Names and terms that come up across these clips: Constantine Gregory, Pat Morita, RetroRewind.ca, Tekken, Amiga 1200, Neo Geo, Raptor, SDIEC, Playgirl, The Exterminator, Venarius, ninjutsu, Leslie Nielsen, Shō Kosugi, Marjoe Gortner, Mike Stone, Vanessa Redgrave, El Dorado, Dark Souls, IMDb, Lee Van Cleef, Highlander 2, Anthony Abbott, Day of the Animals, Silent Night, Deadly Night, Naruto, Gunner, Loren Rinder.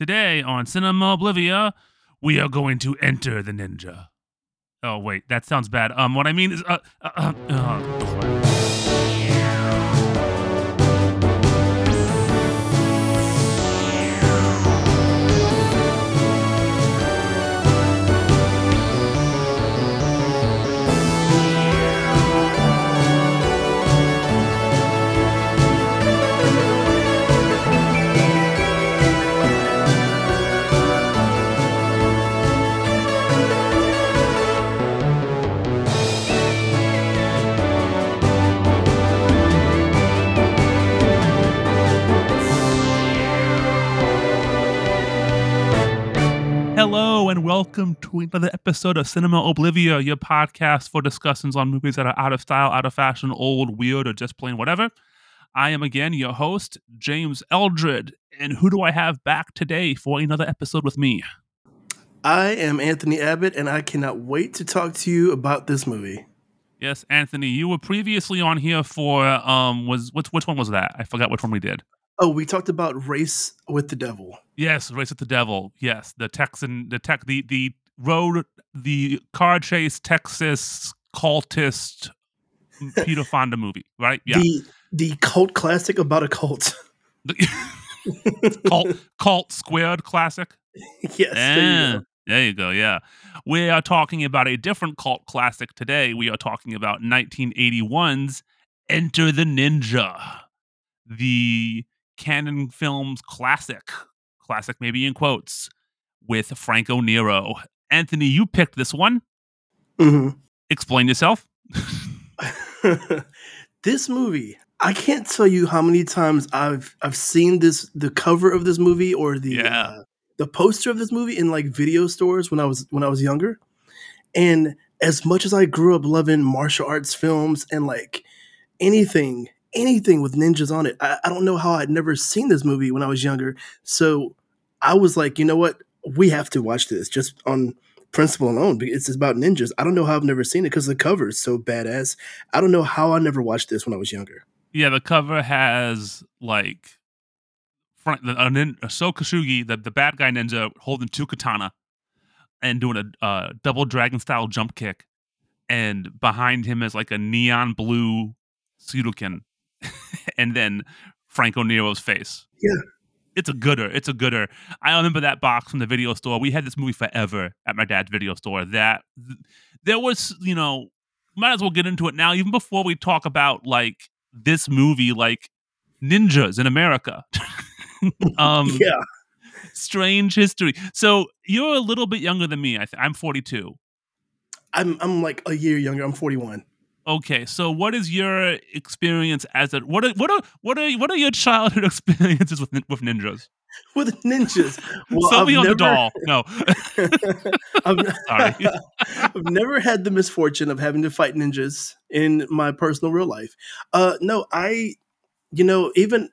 Today on Cinema Oblivion, we are going to enter the ninja. Oh, wait, that sounds bad. What I mean is... Hello and welcome to another episode of Cinema Oblivion, your podcast for discussions on movies that are out of style, out of fashion, old, weird, or just plain whatever. I am again your host, James Eldred, and who do I have back today for another episode with me? I am Anthony Abbott, and I cannot wait to talk to you about this movie. Yes, Anthony, you were previously on here for, which one was that? I forgot which one we did. Oh, we talked about Race with the Devil. Yes, Race with the Devil. Yes, the car chase Texas cultist Peter Fonda movie, right? Yeah, the cult classic about a cult. Cult squared classic. Yes, there you go. Yeah, we are talking about a different cult classic today. We are talking about 1981's Enter the Ninja, the Canon Films classic maybe in quotes, with Franco Nero. Anthony, you picked this one. Mm-hmm. Explain yourself. This movie, I can't tell you how many times I've seen the cover of this movie or the poster of this movie in like video stores when I was younger. And as much as I grew up loving martial arts films and like anything with ninjas on it, I don't know how I'd never seen this movie when I was younger. So I was like, you know what? We have to watch this just on principle alone, because it's about ninjas. I don't know how I've never seen it because the cover is so badass. I don't know how I never watched this when I was younger. Yeah, the cover has like Shō Kosugi, the bad guy ninja, holding two katana and doing a double dragon style jump kick. And behind him is like a neon blue Sudokin. And then Franco Nero's face. Yeah. It's a gooder. I remember that box from the video store. We had this movie forever at my dad's video store. That there was, you know, might as well get into it now, even before we talk about like this movie, like ninjas in America. Yeah. Strange history. So you're a little bit younger than me. I'm 42. I'm like a year younger. I'm 41. Okay, so what is your experience what are your childhood experiences with ninjas? With ninjas, well, I've never, on the doll. No, sorry, I've never had the misfortune of having to fight ninjas in my personal real life. I don't want to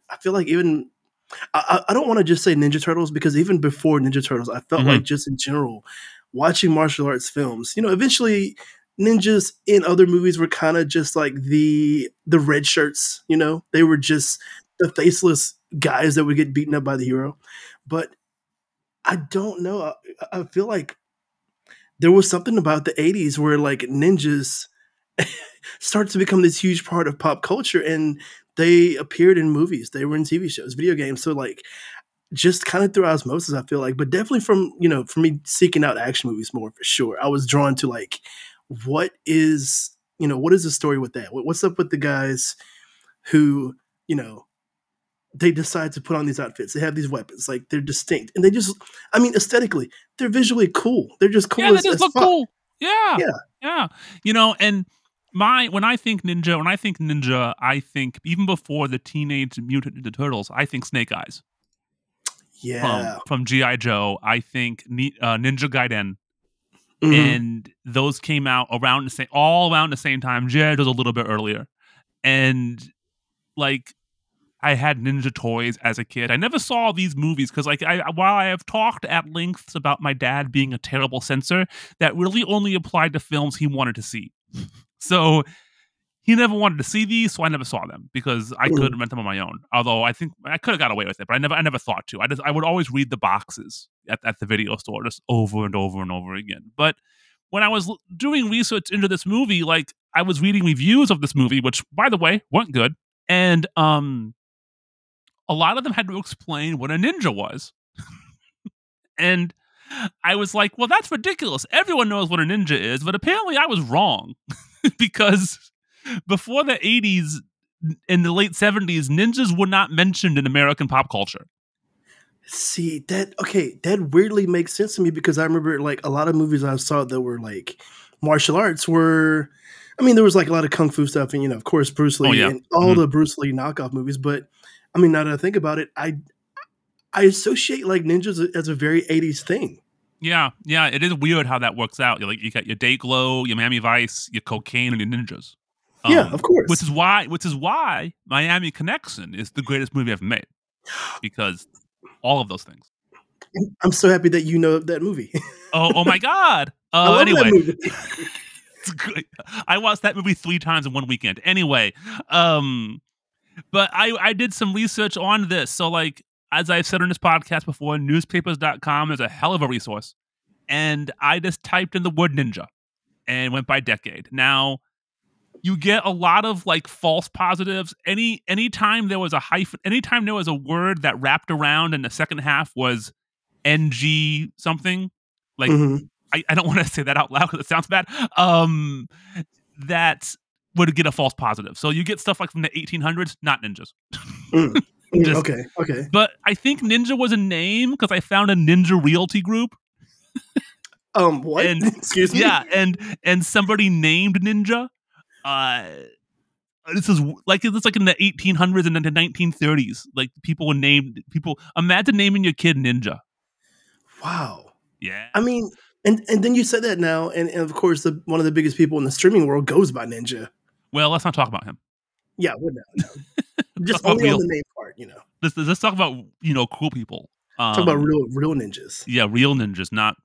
just say Ninja Turtles, because even before Ninja Turtles, I felt like just in general watching martial arts films, you know, eventually ninjas in other movies were kind of just like the red shirts, you know? They were just the faceless guys that would get beaten up by the hero. But I don't know. I feel like there was something about the 80s where like ninjas start to become this huge part of pop culture, and they appeared in movies. They were in TV shows, video games. So like just kind of through osmosis, I feel like. But definitely from me seeking out action movies more, for sure. I was drawn to like, what is the story with that? What's up with the guys who, you know, they decide to put on these outfits? They have these weapons, like they're distinct, and they just, I mean, aesthetically, they're visually cool. They're just cool. Yeah, they just look cool. Yeah. You know, and when I think ninja, I think even before the Teenage Mutant Ninja Turtles, I think Snake Eyes. Yeah, from G.I. Joe. I think Ninja Gaiden. Mm-hmm. And those came out all around the same time. Jared was a little bit earlier. And like, I had ninja toys as a kid. I never saw these movies because like, while I have talked at lengths about my dad being a terrible censor, that really only applied to films he wanted to see. So He never wanted to see these, so I never saw them because I could rent them on my own. Although I think I could have got away with it, but I never thought to. I would always read the boxes at the video store just over and over and over again. But when I was doing research into this movie, like I was reading reviews of this movie, which by the way weren't good, and a lot of them had to explain what a ninja was, and I was like, well, that's ridiculous. Everyone knows what a ninja is, but apparently I was wrong because before the 80s and the late 70s, ninjas were not mentioned in American pop culture. See, that weirdly makes sense to me because I remember like a lot of movies I saw that were like martial arts were, I mean, there was like a lot of kung fu stuff and, you know, of course, Bruce Lee and all the Bruce Lee knockoff movies. But I mean, now that I think about it, I associate like ninjas as a very 80s thing. Yeah. Yeah. It is weird how that works out. You're like, you got your Dayglow, your Miami Vice, your cocaine and your ninjas. Yeah, of course. Which is why Miami Connection is the greatest movie I've made because all of those things. I'm so happy that you know that movie. Oh my God. Anyway, it's good. I watched that movie 3 times in one weekend. Anyway, but I did some research on this. So like, as I've said on this podcast before, newspapers.com is a hell of a resource. And I just typed in the word ninja and went by decade. Now, you get a lot of like false positives. Anytime there was a hyphen, anytime there was a word that wrapped around and the second half was NG something, like I don't want to say that out loud because it sounds bad, that would get a false positive. So you get stuff like from the 1800s, not ninjas. Just, okay. But I think ninja was a name because I found a ninja realty group. What? And, excuse me? Yeah, and somebody named ninja. This is like it's like in the 1800s and then the 1930s. Like people were named people. Imagine naming your kid ninja. Wow. Yeah. I mean, and then you said that now, and of course, one of the biggest people in the streaming world goes by ninja. Well, let's not talk about him. Yeah, well, no. Just only on the name part, you know. Let's talk about, you know, cool people. Talk about real ninjas. Yeah, real ninjas, not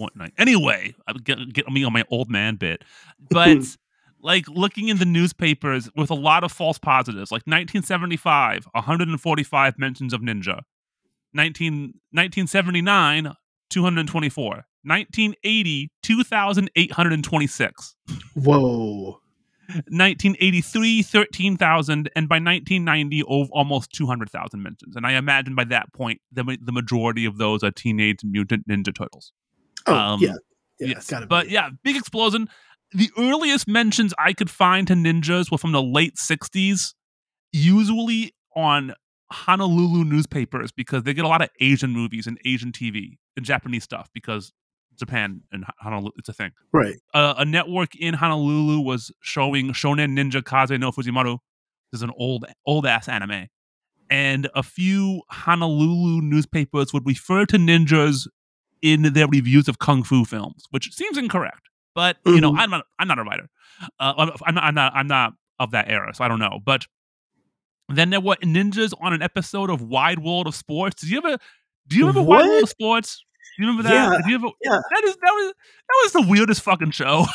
Fortnite. Anyway, get me on my old man bit. But like looking in the newspapers with a lot of false positives, like 1975, 145 mentions of ninja. 1979, 224. 1980, 2,826. Whoa. 1983, 13,000, and by 1990, almost 200,000 mentions. And I imagine by that point, the majority of those are Teenage Mutant Ninja Turtles. Oh, yeah, yes. It's gotta be. But yeah, big explosion. The earliest mentions I could find to ninjas were from the late 60s, usually on Honolulu newspapers because they get a lot of Asian movies and Asian TV and Japanese stuff because Japan and Honolulu, it's a thing. Right. A network in Honolulu was showing Shonen Ninja Kaze no Fujimaru. This is an old ass anime. And a few Honolulu newspapers would refer to ninjas in their reviews of kung fu films, which seems incorrect. But you know, I'm not a writer. I'm not of that era, so I don't know. But then there were ninjas on an episode of Wide World of Sports. Do you remember Wide World of Sports? Do you remember that? Yeah, that was the weirdest fucking show.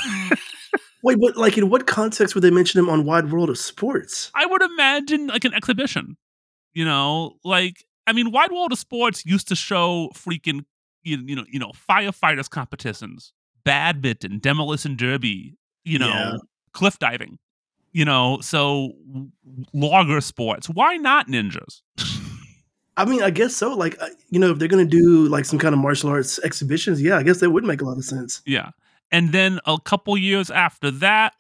Wait, but like in what context would they mention him on Wide World of Sports? I would imagine like an exhibition. You know, like I mean, Wide World of Sports used to show freaking you know firefighters competitions, badminton, demolition derby, you know, cliff diving, you know, so logger sports. Why not ninjas? I mean, I guess so. Like, you know, if they're going to do like some kind of martial arts exhibitions, yeah, I guess that would make a lot of sense. Yeah. And then a couple years after that,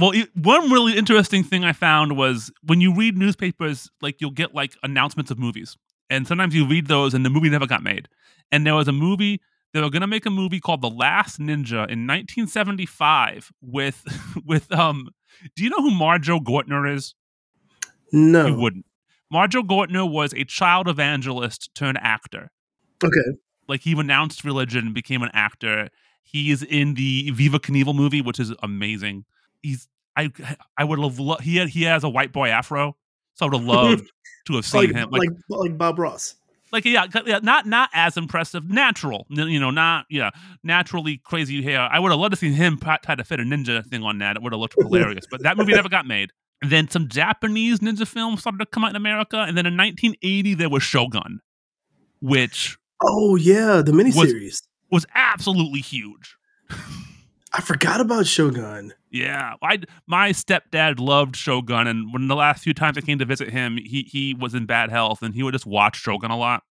well, one really interesting thing I found was when you read newspapers, like you'll get like announcements of movies. And sometimes you read those and the movie never got made. And there was a movie, they were going to make a movie called The Last Ninja in 1975 with do you know who Marjoe Gortner is? No. You wouldn't. Marjoe Gortner was a child evangelist turned actor. Okay. Like he renounced religion and became an actor. He is in the Viva Knievel movie, which is amazing. I would have loved, he has a white boy afro, so I would have loved to have seen him. Like Bob Ross. Like, not as impressive. Natural. Naturally crazy hair. I would have loved to see him try to fit a ninja thing on that. It would have looked hilarious. But that movie never got made. And then some Japanese ninja films started to come out in America. And then in 1980, there was Shogun, which... Oh, yeah, the miniseries. Was absolutely huge. I forgot about Shogun. Yeah. My stepdad loved Shogun, and when the last few times I came to visit him, he was in bad health, and he would just watch Shogun a lot.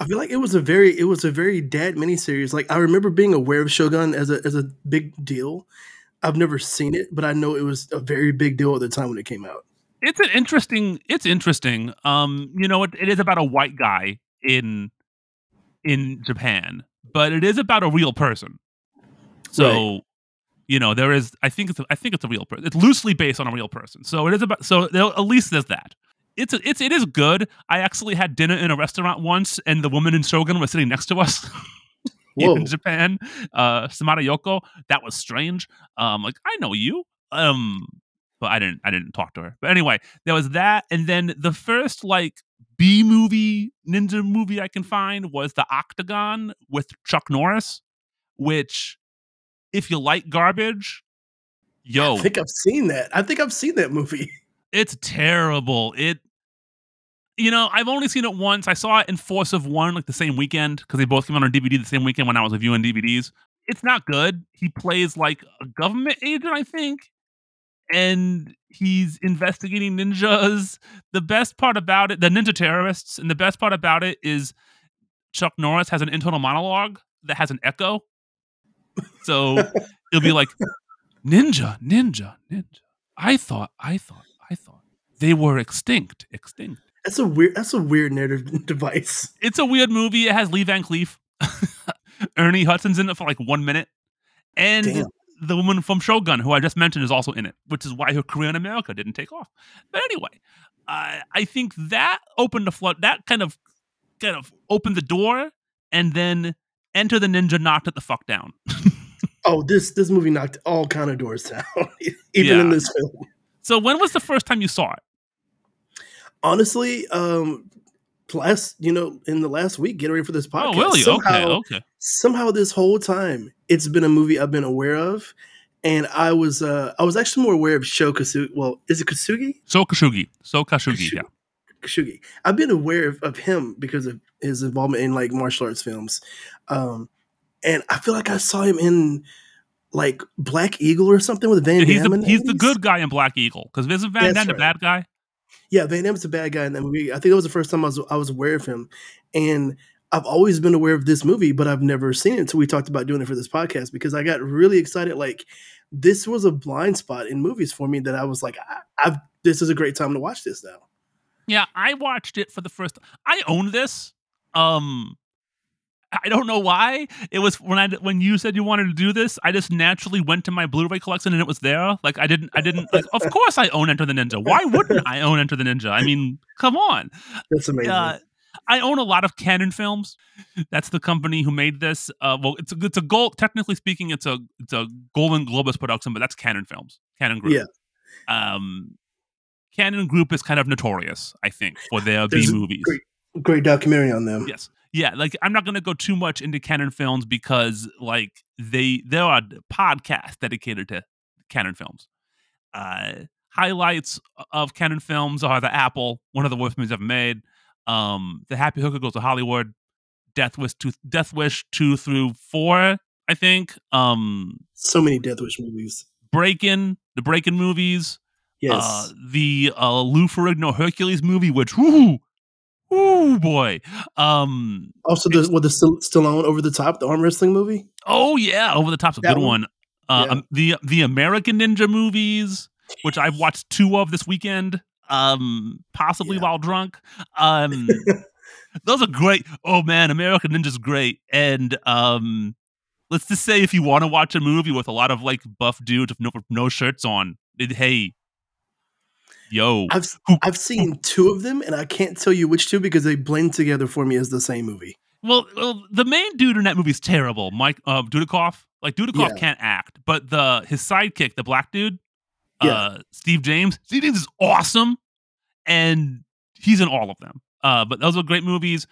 I feel like it was a very dad miniseries. Like, I remember being aware of Shogun as a big deal. I've never seen it, but I know it was a very big deal at the time when it came out. It's interesting. It is about a white guy in Japan, but it is about a real person. So, right. There is. I think it's a real person. It's loosely based on a real person. So it is about. So at least there's that. It is good. I actually had dinner in a restaurant once, and the woman in Shogun was sitting next to us in Japan. Samara Yoko. That was strange. I know you. But I didn't talk to her. But anyway, there was that, and then the first B movie ninja movie I can find was The Octagon with Chuck Norris, which. If you like garbage, I think I've seen that. I think I've seen that movie. It's terrible. I've only seen it once. I saw it in Force of One the same weekend because they both came out on DVD the same weekend when I was reviewing DVDs. It's not good. He plays a government agent, I think, and he's investigating ninjas. The best part about it, the ninja terrorists, and the best part about it is Chuck Norris has an internal monologue that has an echo. So it'll be ninja. I thought they were extinct. That's a weird narrative device. It's a weird movie. It has Lee Van Cleef. Ernie Hudson's in it for 1 minute. And damn. The woman from Shogun, who I just mentioned, is also in it, which is why her career in America didn't take off. But anyway, I think that opened the flood. That kind of opened the door, and then Enter the Ninja knocked it the fuck down. Oh, this movie knocked all kind of doors down, even in this film. So when was the first time you saw it? Honestly, in the last week, getting ready for this podcast. Oh, really? Okay. Somehow this whole time, it's been a movie I've been aware of. And I was actually more aware of Shō Kosugi. Well, is it Kosugi? Shō Kosugi, yeah. Kosugi. I've been aware of him because of his involvement in martial arts films. And I feel like I saw him in Black Eagle or something with Van Damme. He's the good guy in Black Eagle because isn't Van Damme the bad guy? Yeah, Van Damme's the bad guy in that movie. I think that was the first time I was aware of him. And I've always been aware of this movie, but I've never seen it until we talked about doing it for this podcast because I got really excited. This was a blind spot in movies for me that I was this is a great time to watch this now. Yeah, I watched it for the first time. I own this. I don't know why. It was when you said you wanted to do this, I just naturally went to my Blu-ray collection and it was there. I didn't of course I own Enter the Ninja. Why wouldn't I own Enter the Ninja? I mean, come on. That's amazing. I own a lot of Canon Films. That's the company who made this. It's a gold, technically speaking, it's a Golden Globus production, but that's Canon Films. Canon Group. Yeah. Canon Group is kind of notorious, I think, for their B movies. Great documentary on them. Yes. Yeah, I'm not going to go too much into Canon Films because there are podcasts dedicated to Canon Films. Highlights of Canon Films are The Apple, one of the worst movies I've made, The Happy Hooker Goes to Hollywood, Death Wish 2 through 4, I think. So many Death Wish movies. The Break-In movies. Yes. The Lou Ferrigno Hercules movie, which, ooh, boy. Also, the Stallone Over the Top, the arm wrestling movie? Oh, yeah. Over the Top's a good one. Yeah. The American Ninja movies, which I've watched 2 of this weekend, possibly while drunk. Those are great. Oh, man, American Ninja's great. And let's just say if you want to watch a movie with a lot of buff dudes with no shirts on, hey. Yo, I've seen 2 of them, and I can't tell you which 2 because they blend together for me as the same movie. Well, the main dude in that movie is terrible, Mike Dudikoff. Dudikoff can't act, but his sidekick, the black dude, Steve James is awesome, and he's in all of them. But those were great movies.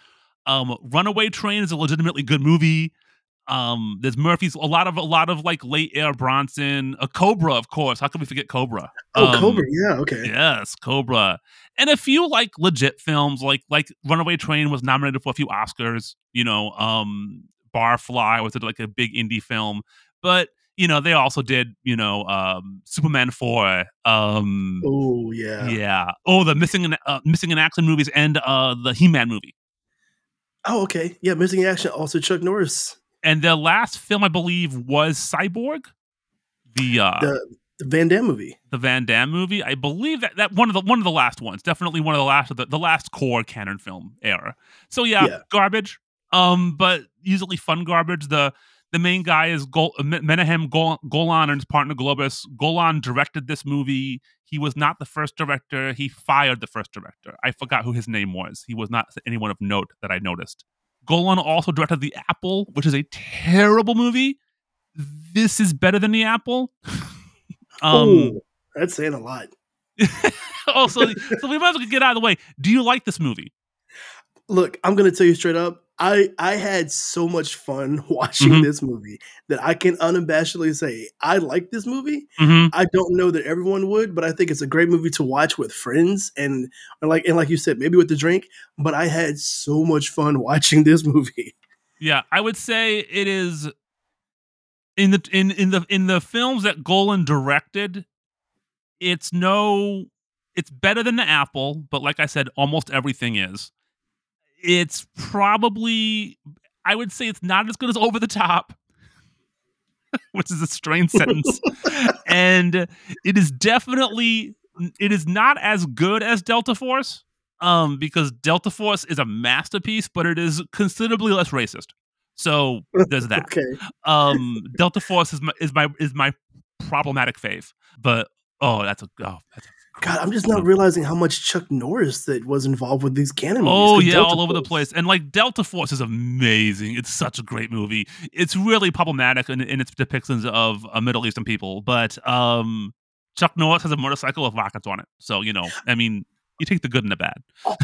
Runaway Train is a legitimately good movie. There's Murphy's, a lot of like late Air Bronson, a Cobra, of course. How can we forget Cobra? Cobra, yeah, okay. Yes, Cobra. And a few like legit films, like Runaway Train was nominated for a few Oscars, Barfly was like a big indie film, but they also did, Superman 4. Oh, yeah. Yeah. Oh, the Missing in Action movies and the He-Man movie. Oh, okay. Yeah, Missing in Action, also Chuck Norris. And their last film, I believe, was Cyborg. The Van Damme movie. The Van Damme movie. I believe that one of the last ones. Definitely one of the last of the last core canon film era. So, yeah. Garbage. But usually fun garbage. The main guy is Menahem Golan and his partner Globus. Golan directed this movie. He was not the first director. He fired the first director. I forgot who his name was. He was not anyone of note that I noticed. Golan also directed The Apple, which is a terrible movie. This is better than The Apple. That's saying a lot. So we might as well get out of the way. Do you like this movie? Look, I'm going to tell you straight up. I had so much fun watching this movie that I can unabashedly say I like this movie. Mm-hmm. I don't know that everyone would, but I think it's a great movie to watch with friends and like you said, maybe with the drink. But I had so much fun watching this movie. Yeah, I would say it is in the films that Golan directed. It's better than The Apple, but like I said, almost everything is. It's probably, I would say it's not as good as Over the Top, which is a strange sentence. And it is not as good as Delta Force, because Delta Force is a masterpiece, but it is considerably less racist. So there's that. Okay. Delta Force is my problematic fave, but God, I'm just not realizing how much Chuck Norris that was involved with these canon movies. Oh, yeah, all over the place. And like Delta Force is amazing. It's such a great movie. It's really problematic in its depictions of Middle Eastern people. But Chuck Norris has a motorcycle with rockets on it. So, you take the good and the bad.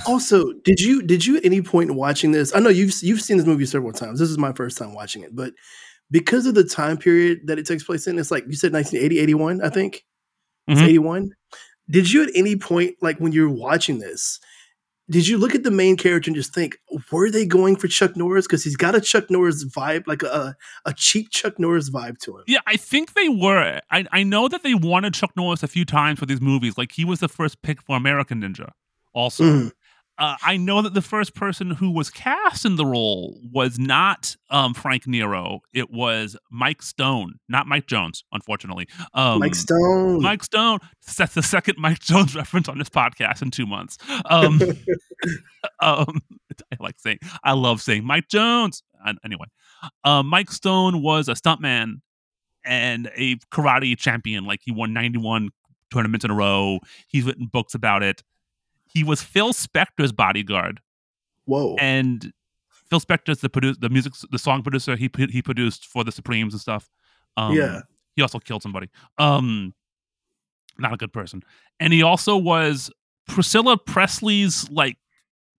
Also, did you at any point in watching this? I know you've seen this movie several times. This is my first time watching it. But because of the time period that it takes place in, it's like you said 1980, 81, I think. It's 81. Did you at any point, like when you were watching this, did you look at the main character and just think, were they going for Chuck Norris? Because he's got a Chuck Norris vibe, like a cheap Chuck Norris vibe to him. Yeah, I think they were. I know that they wanted Chuck Norris a few times for these movies. Like he was the first pick for American Ninja also. Mm. I know that the first person who was cast in the role was not Frank Nero. It was Mike Stone, not Mike Jones, unfortunately. Mike Stone. Mike Stone. That's the second Mike Jones reference on this podcast in 2 months. I love saying Mike Jones. Anyway, Mike Stone was a stuntman and a karate champion. Like he won 91 tournaments in a row. He's written books about it. He was Phil Spector's bodyguard. Whoa! And Phil Spector's the song producer. He produced for the Supremes and stuff. He also killed somebody. Not a good person. And he also was Priscilla Presley's like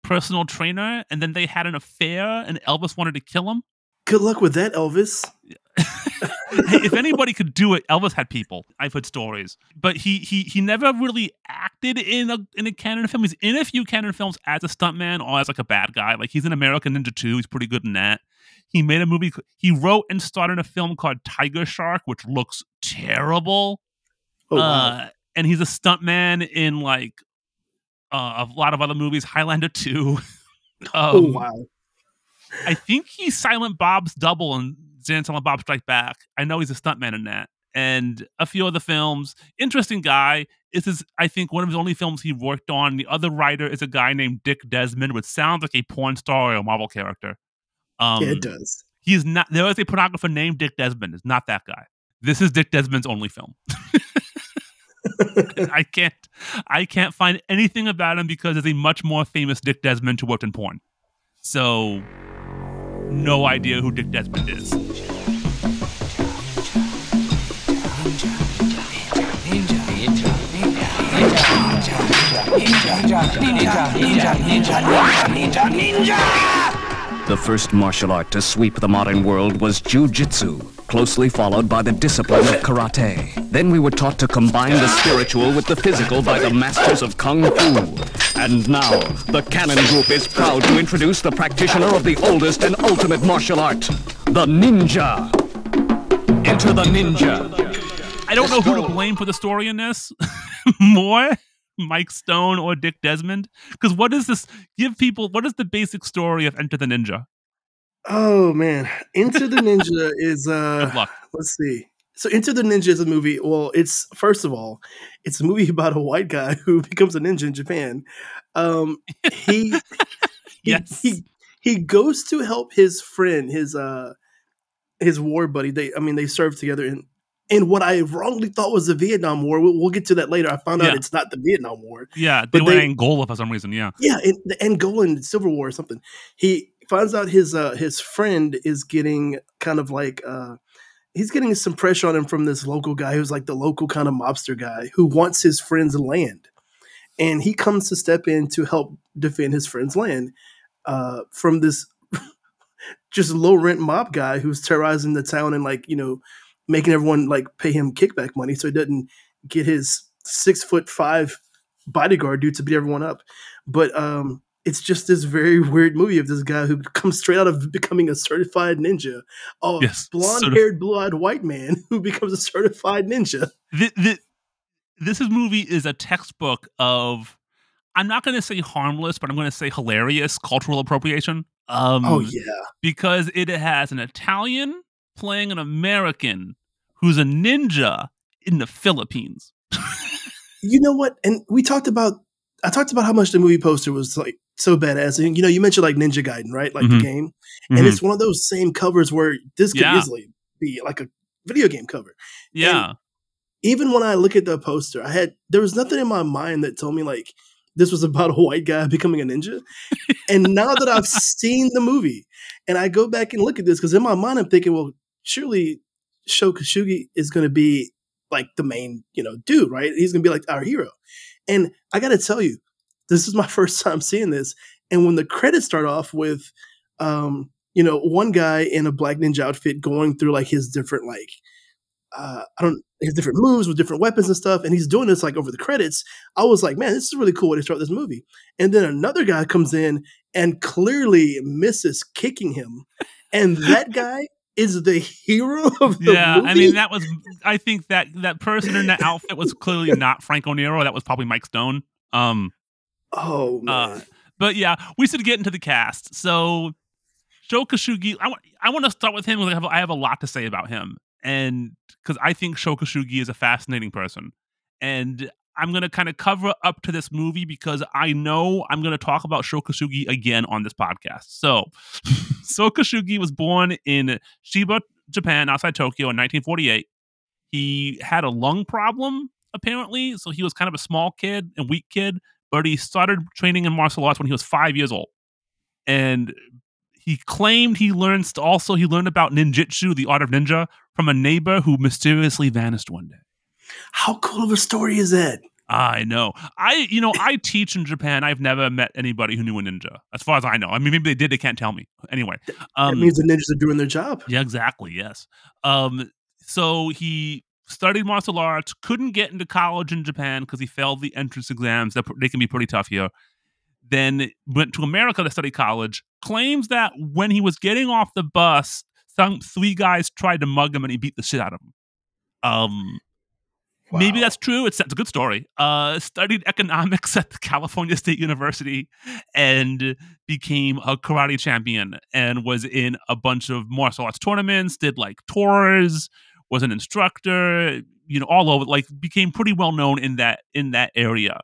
personal trainer. And then they had an affair, and Elvis wanted to kill him. Good luck with that, Elvis. Hey, if anybody could do it, Elvis had people. I've heard stories, but he never really acted in a canon film. He's in a few canon films as a stuntman or as like a bad guy. Like he's in American Ninja 2. He's pretty good in that. He made a movie. He wrote and started a film called Tiger Shark, which looks terrible. Oh, wow. And he's a stuntman in like a lot of other movies. Highlander 2. Oh wow! I think he's Silent Bob's double and. Denzel and Bob Strike Back. I know he's a stuntman in that. And a few other films. Interesting guy. This is, I think, one of his only films he worked on. The other writer is a guy named Dick Desmond, which sounds like a porn star or a Marvel character. Yeah, it does. He's not. There is a pornographer named Dick Desmond. It's not that guy. This is Dick Desmond's only film. I can't find anything about him because there's a much more famous Dick Desmond who worked in porn. So... no idea who Dick Desmond is. Ninja. ninja. The first martial art to sweep the modern world was jiu-jitsu, closely followed by the discipline of karate. Then we were taught to combine the spiritual with the physical by the masters of kung fu. And now, the Cannon Group is proud to introduce the practitioner of the oldest and ultimate martial art, the ninja. Enter the ninja. I don't know who to blame for the story in this. More Mike Stone or Dick Desmond? Because what is this? Give people, what is the basic story of Enter the Ninja? Oh man, Into the Ninja is let's see. So Into the Ninja is a movie. Well, it's first of all, it's a movie about a white guy who becomes a ninja in Japan. He goes to help his friend, his war buddy. They served together in what I wrongly thought was the Vietnam War. We'll get to that later. I found out it's not the Vietnam War. Yeah, they went to Angola for some reason. Yeah, in the Angolan Civil War or something. He finds out his friend is getting kind of like he's getting some pressure on him from this local guy who's like the local kind of mobster guy who wants his friend's land, and he comes to step in to help defend his friend's land from this just low rent mob guy who's terrorizing the town and making everyone pay him kickback money so he doesn't get his 6'5" bodyguard dude to beat everyone up, but it's just this very weird movie of this guy who comes straight out of becoming a certified ninja. Oh, yes, blonde-haired, blue-eyed white man who becomes a certified ninja. This movie is a textbook of, I'm not going to say harmless, but I'm going to say hilarious cultural appropriation. Because it has an Italian playing an American who's a ninja in the Philippines. You know what? And I talked about how much the movie poster was so badass. And, you mentioned Ninja Gaiden, right? The game. And it's one of those same covers where this could easily be a video game cover. Yeah. And even when I look at the poster, there was nothing in my mind that told me this was about a white guy becoming a ninja. And now that I've seen the movie and I go back and look at this, because in my mind I'm thinking, well, surely Shō Kosugi is going to be the main, dude, right? He's going to be our hero. And I got to tell you, this is my first time seeing this. And when the credits start off with, one guy in a black ninja outfit going through his different, his different moves with different weapons and stuff. And he's doing this over the credits. I was like, man, this is really cool way to start this movie. And then another guy comes in and clearly misses kicking him. And that guy is the hero of the movie. I think that person in that outfit was clearly not Franco Nero. That was probably Mike Stone. Oh, man. But yeah, we should get into the cast. So, Shō Kosugi, I want to start with him. I have a lot to say about him. And because I think Shō Kosugi is a fascinating person. And I'm going to kind of cover up to this movie because I know I'm going to talk about Shō Kosugi again on this podcast. So, Shō Kosugi was born in Shiba, Japan, outside Tokyo in 1948. He had a lung problem, apparently, so he was kind of a small kid and weak kid, but he started training in martial arts when he was 5 years old. And he claimed he learned about ninjutsu, the art of ninja, from a neighbor who mysteriously vanished one day. How cool of a story is that? I know. I teach in Japan. I've never met anybody who knew a ninja, as far as I know. Maybe they did. They can't tell me. Anyway, that means the ninjas are doing their job. Yeah, exactly. Yes. So he studied martial arts. Couldn't get into college in Japan because he failed the entrance exams. They can be pretty tough here. Then went to America to study college. Claims that when he was getting off the bus, some three guys tried to mug him and he beat the shit out of him. Wow. Maybe that's true. It's a good story. Studied economics at the California State University and became a karate champion and was in a bunch of martial arts tournaments, did tours, was an instructor, all over, became pretty well known in that area.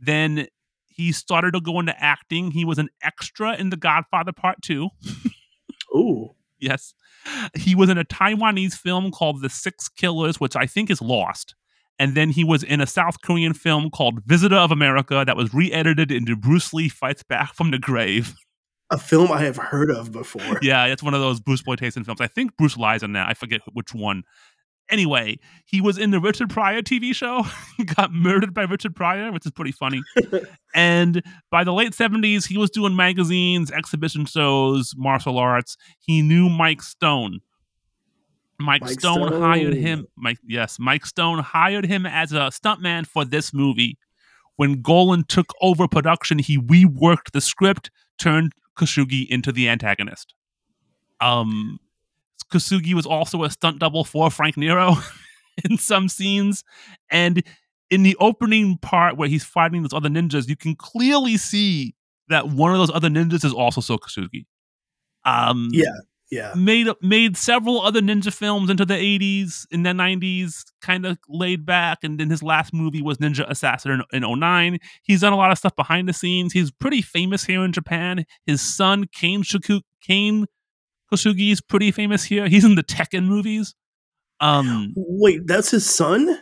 Then he started to go into acting. He was an extra in The Godfather Part Two. Ooh. Yes. He was in a Taiwanese film called The Six Killers, which I think is lost. And then he was in a South Korean film called Visitor of America that was re-edited into Bruce Lee Fights Back from the Grave. A film I have heard of before. Yeah, it's one of those Bruceploitation films. I think Bruce Lee's in that. I forget which one. Anyway, he was in the Richard Pryor TV show. He got murdered by Richard Pryor, which is pretty funny. And by the late 70s, he was doing magazines, exhibition shows, martial arts. He knew Mike Stone. Mike Stone hired him. Mike Stone hired him as a stuntman for this movie. When Golan took over production, he reworked the script, turned Kosugi into the antagonist. Kosugi was also a stunt double for Franco Nero in some scenes. And in the opening part where he's fighting those other ninjas, you can clearly see that one of those other ninjas is also Shō Kosugi. Made several other ninja films into the 80s, in the 90s, kind of laid back. And then his last movie was Ninja Assassin in 09. He's done a lot of stuff behind the scenes. He's pretty famous here in Japan. His son, Kane Kosugi, is pretty famous here. He's in the Tekken movies. Wait, that's his son?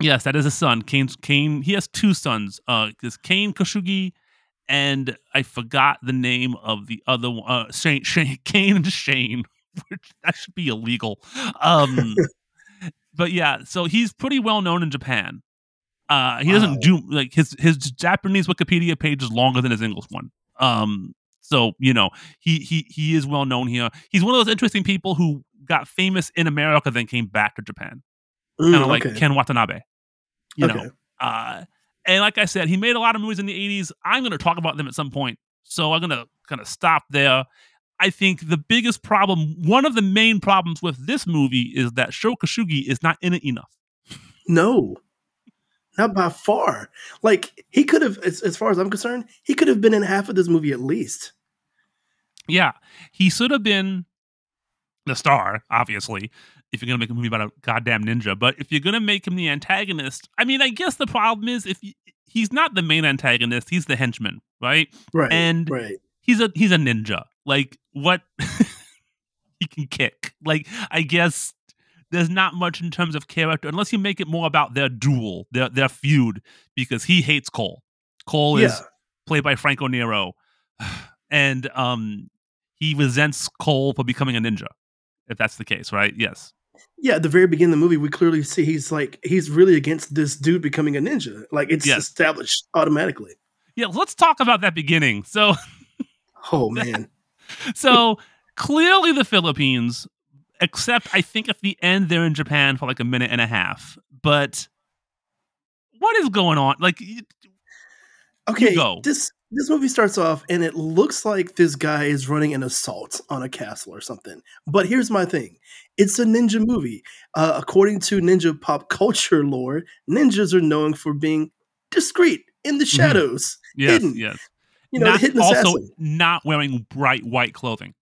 Yes, that is his son. Kane. He has two sons. There's Kane Kosugi, and I forgot the name of the other one. Kane and Shane. Which that should be illegal. But yeah, so he's pretty well known in Japan. He doesn't do like his Japanese Wikipedia page is longer than his English one. So, he is well known here. He's one of those interesting people who got famous in America, then came back to Japan. Kind of like Ken Watanabe. You know? And like I said, he made a lot of movies in the 80s. I'm going to talk about them at some point. So I'm going to kind of stop there. I think the biggest problem, one of the main problems with this movie is that Shō Kosugi is not in it enough. No. Not by far. Like, he could have, as far as I'm concerned, he could have been in half of this movie at least. Yeah. He should have been the star, obviously, if you're going to make a movie about a goddamn ninja. But if you're going to make him the antagonist, I mean, I guess the problem is if he's not the main antagonist, he's the henchman, right? Right. And he's a ninja. Like, what? He can kick. Like, I guess there's not much in terms of character, unless you make it more about their duel, their feud, because he hates Cole. Cole is played by Franco Nero, and he resents Cole for becoming a ninja, if that's the case, right? Yes. Yeah, at the very beginning of the movie, we clearly see he's really against this dude becoming a ninja. Like, it's established automatically. Yeah, let's talk about that beginning. So, oh, man. So, clearly the Philippines... Except, I think at the end, they're in Japan for like a minute and a half. But what is going on? Like, okay, this movie starts off, and it looks like this guy is running an assault on a castle or something. But here's my thing. It's a ninja movie. According to ninja pop culture lore, ninjas are known for being discreet, in the shadows, hidden. Yes. Hidden assassin. Also, not wearing bright white clothing.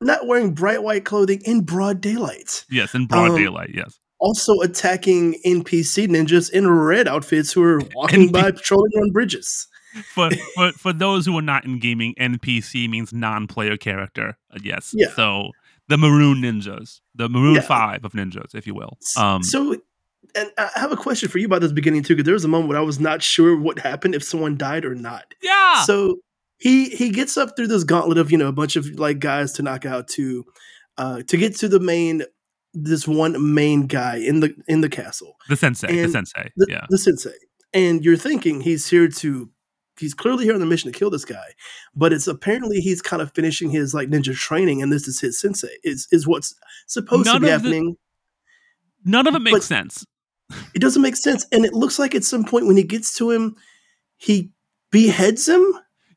Not wearing bright white clothing in broad daylight. Yes, in broad daylight, yes. Also attacking NPC ninjas in red outfits who are walking by patrolling on bridges. For those who are not in gaming, NPC means non-player character. Yes. Yeah. So the maroon ninjas, the maroon 5 of ninjas, if you will. And I have a question for you about this beginning too, because there was a moment where I was not sure what happened, if someone died or not. Yeah. So... He gets up through this gauntlet of, a bunch of like guys to knock out to get to this one main guy in the castle. The sensei. And you're thinking he's clearly here on the mission to kill this guy, but it's apparently he's kind of finishing his like ninja training, and this is his sensei is what's supposed to be happening. None of it makes sense. It doesn't make sense. And it looks like at some point when he gets to him, he beheads him.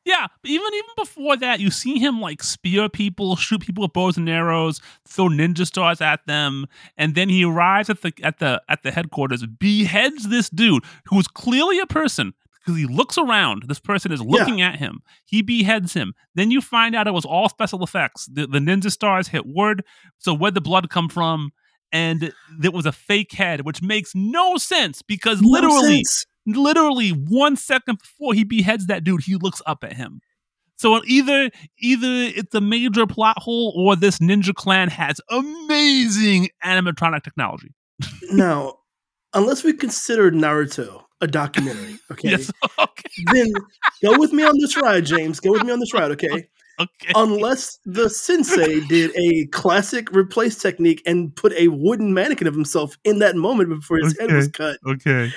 Yeah, but even before that, you see him like spear people, shoot people with bows and arrows, throw ninja stars at them, and then he arrives at the headquarters, beheads this dude who is clearly a person because he looks around. This person is looking at him. He beheads him. Then you find out it was all special effects. The ninja stars hit wood. So where'd the blood come from? And it was a fake head, which makes no sense because literally 1 second before he beheads that dude, he looks up at him. So either it's a major plot hole or this ninja clan has amazing animatronic technology. Now, unless we consider Naruto a documentary, okay? Yes, okay. Then go with me on this ride, James. Go with me on this ride, okay? Okay. Unless the sensei did a classic replace technique and put a wooden mannequin of himself in that moment before his head was cut. Okay.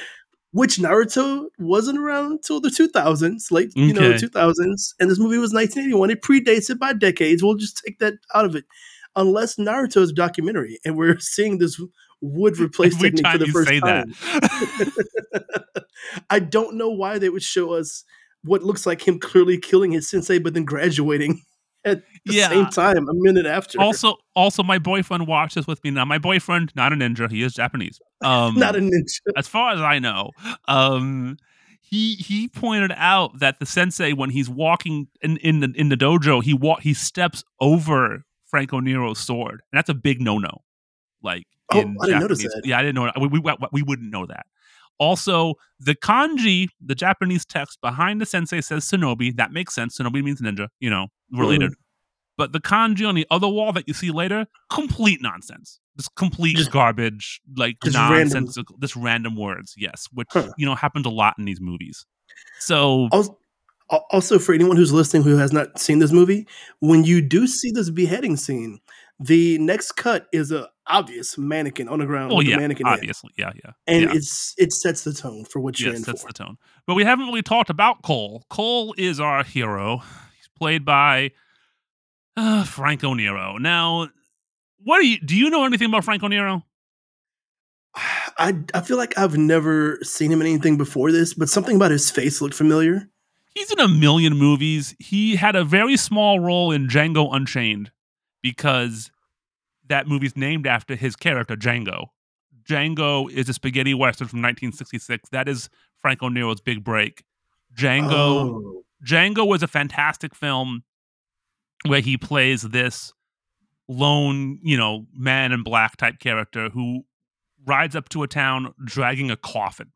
Which Naruto wasn't around till the 2000s, late 2000s, and this movie was 1981. It predates it by decades. We'll just take that out of it. Unless Naruto's documentary, and we're seeing this wood replace technique for the first time. I don't know why they would show us what looks like him clearly killing his sensei, but then graduating at the same time, a minute after. Also, my boyfriend watched this with me. Now, my boyfriend, not a ninja, he is Japanese. Not a ninja, as far as I know. He pointed out that the sensei, when he's walking in the dojo, he steps over Franco Nero's sword, and that's a big no-no. I didn't notice that. Yeah, I didn't know. We wouldn't know that. Also, the kanji, the Japanese text behind the sensei says Shinobi. That makes sense. Shinobi means ninja, related. Mm. But the kanji on the other wall that you see later, complete nonsense. Just complete garbage, nonsensical, just random words. Yes, which happens a lot in these movies. So. Also, for anyone who's listening who has not seen this movie, when you do see this beheading scene, the next cut is an obvious mannequin on the ground. Oh, yeah, obviously. Yeah. And it sets the tone for what you're in for. It sets the tone. But we haven't really talked about Cole. Cole is our hero. He's played by Franco Nero. Now, do you know anything about Franco Nero? I feel like I've never seen him in anything before this, but something about his face looked familiar. He's in a million movies. He had a very small role in Django Unchained because that movie's named after his character, Django. Django is a spaghetti western from 1966. That is Franco Nero's big break. Django was a fantastic film where he plays this lone, man in black type character who rides up to a town dragging a coffin.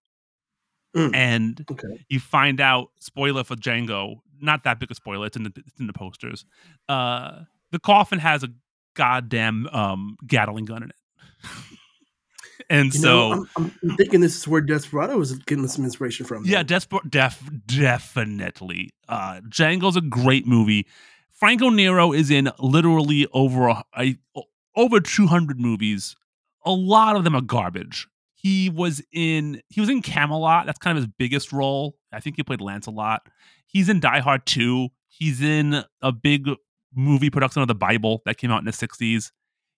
Mm. And you find out, spoiler for Django, not that big a spoiler, it's in the posters. The coffin has a goddamn Gatling gun in it. And I'm thinking this is where Desperado was getting some inspiration from. Yeah, definitely. Django's a great movie. Franco Nero is in literally over 200 movies. A lot of them are garbage. He was in Camelot. That's kind of his biggest role. I think he played Lancelot. He's in Die Hard 2. He's in a big movie production of the Bible that came out in the 60s.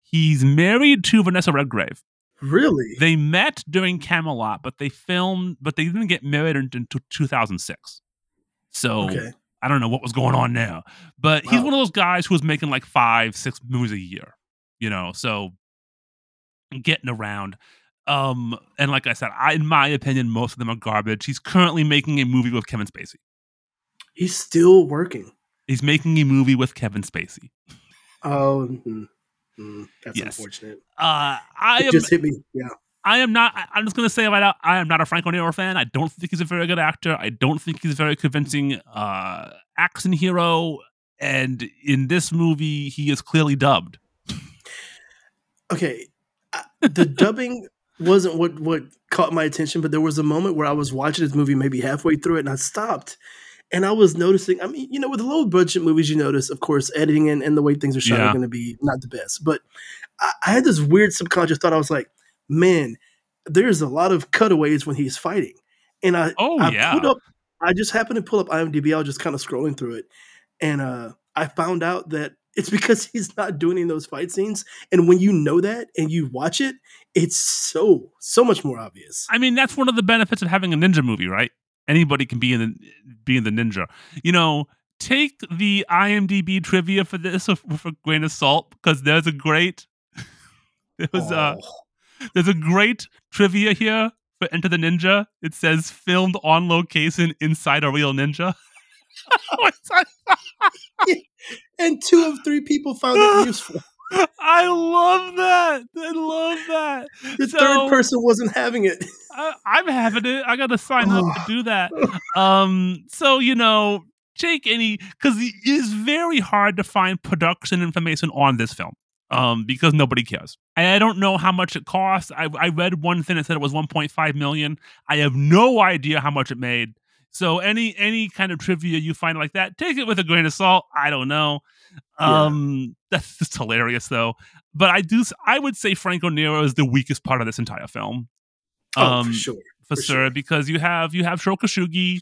He's married to Vanessa Redgrave. Really? They met during Camelot, but they didn't get married until 2006. So I don't know what was going on now. But He's one of those guys who was making 5-6 movies a year. So getting around. And like I said, in my opinion, most of them are garbage. He's currently making a movie with Kevin Spacey. He's still working. He's making a movie with Kevin Spacey. Oh, that's unfortunate. Just hit me. Yeah. I'm just going to say right out, I am not a Franco Nero fan. I don't think he's a very good actor. I don't think he's a very convincing action hero. And in this movie, he is clearly dubbed. Okay. The dubbing wasn't what caught my attention, but there was a moment where I was watching this movie maybe halfway through it, and I stopped, and I was noticing, with low budget movies, you notice, of course, editing and the way things are shot are going to be not the best. But I had this weird subconscious thought. I was like, man, there's a lot of cutaways when he's fighting. And I just happened to pull up IMDb. I was just kind of scrolling through it, and I found out that it's because he's not doing any of those fight scenes. And when you know that and you watch it, it's so much more obvious. I mean, that's one of the benefits of having a ninja movie, right? Anybody can be in the ninja. Take the IMDb trivia for this with a grain of salt, because there's a great there's a great trivia here for Enter the Ninja. It says filmed on location inside a real ninja. And 2 of 3 people found it useful. I love that. The third person wasn't having it. I'm having it. I got to sign up to do that. Because it is very hard to find production information on this film because nobody cares. And I don't know how much it costs. I read one thing that said it was $1.5 million. I have no idea how much it made. So any kind of trivia you find like that, take it with a grain of salt. I don't know. That's just hilarious though. But I would say Franco Nero is the weakest part of this entire film. For sure. Because you have Shō Kosugi,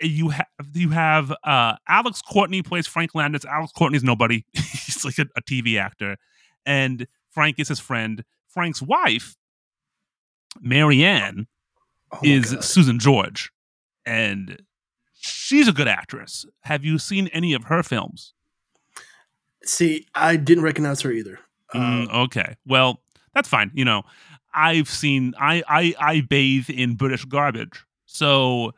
you have Alex Courtney plays Frank Landis. Alex Courtney's nobody. He's like a TV actor, and Frank is his friend. Frank's wife, Marianne, is Susan George, and she's a good actress. Have you seen any of her films? See, I didn't recognize her either. Okay, well, that's fine. You know, I've seen. I bathe in British garbage, so.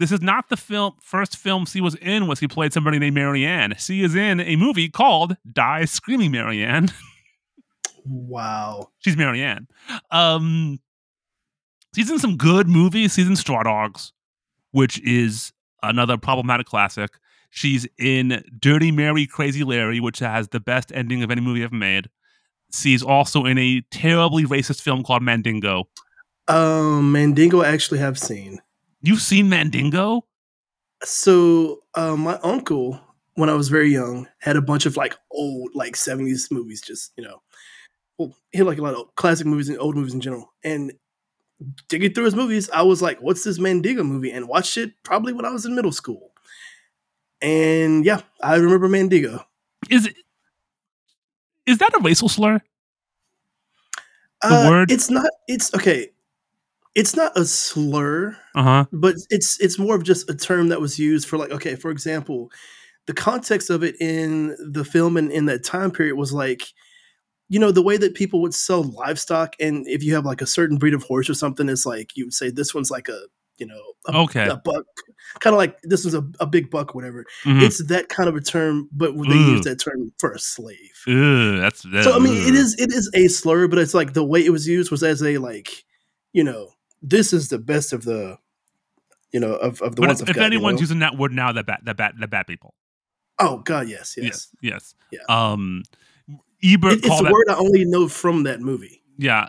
This is not the first film she was in was he played somebody named Marianne. She is in a movie called Die Screaming Marianne. Wow. She's Marianne. She's in some good movies. She's in Straw Dogs, which is another problematic classic. She's in Dirty Mary, Crazy Larry, which has the best ending of any movie ever made. She's also in a terribly racist film called Mandingo. Mandingo I actually have seen. You've seen Mandingo? So my uncle, when I was very young, had a bunch of old 70s movies. Just, he had a lot of classic movies and old movies in general. And digging through his movies, I was like, what's this Mandingo movie? And watched it probably when I was in middle school. And yeah, I remember Mandingo. Is that a racial slur? The word? It's okay. It's not a slur, but it's more of just a term that was used for for example, the context of it in the film and in that time period was the way that people would sell livestock. And if you have a certain breed of horse or something, it's you would say this one's a buck, kind of this was a big buck, whatever. Mm-hmm. It's that kind of a term, but they use that term for a slave. Ooh, so, I mean, it is a slur, but it's the way it was used was as a this is the best of the, of the but ones. If anyone's using that word now, the bad people. Oh God, yes. Yeah. Ebert. It's a word I only know from that movie. Yeah,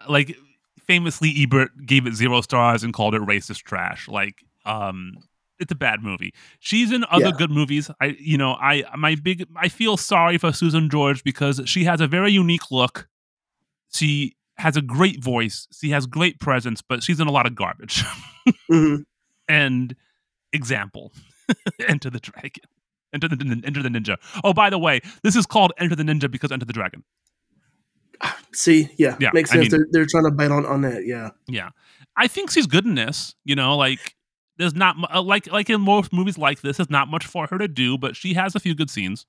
famously, Ebert gave it 0 stars and called it racist trash. It's a bad movie. She's in other good movies. I feel sorry for Susan George because she has a very unique look. She has a great voice. She has great presence, but she's in a lot of garbage. Mm-hmm. And example, Enter the Dragon, Enter the Ninja. Oh, by the way, this is called Enter the Ninja because Enter the Dragon. See, yeah makes sense. I mean, they're trying to bite on that. Yeah. I think she's good in this. There's not like in most movies like this, there's not much for her to do, but she has a few good scenes.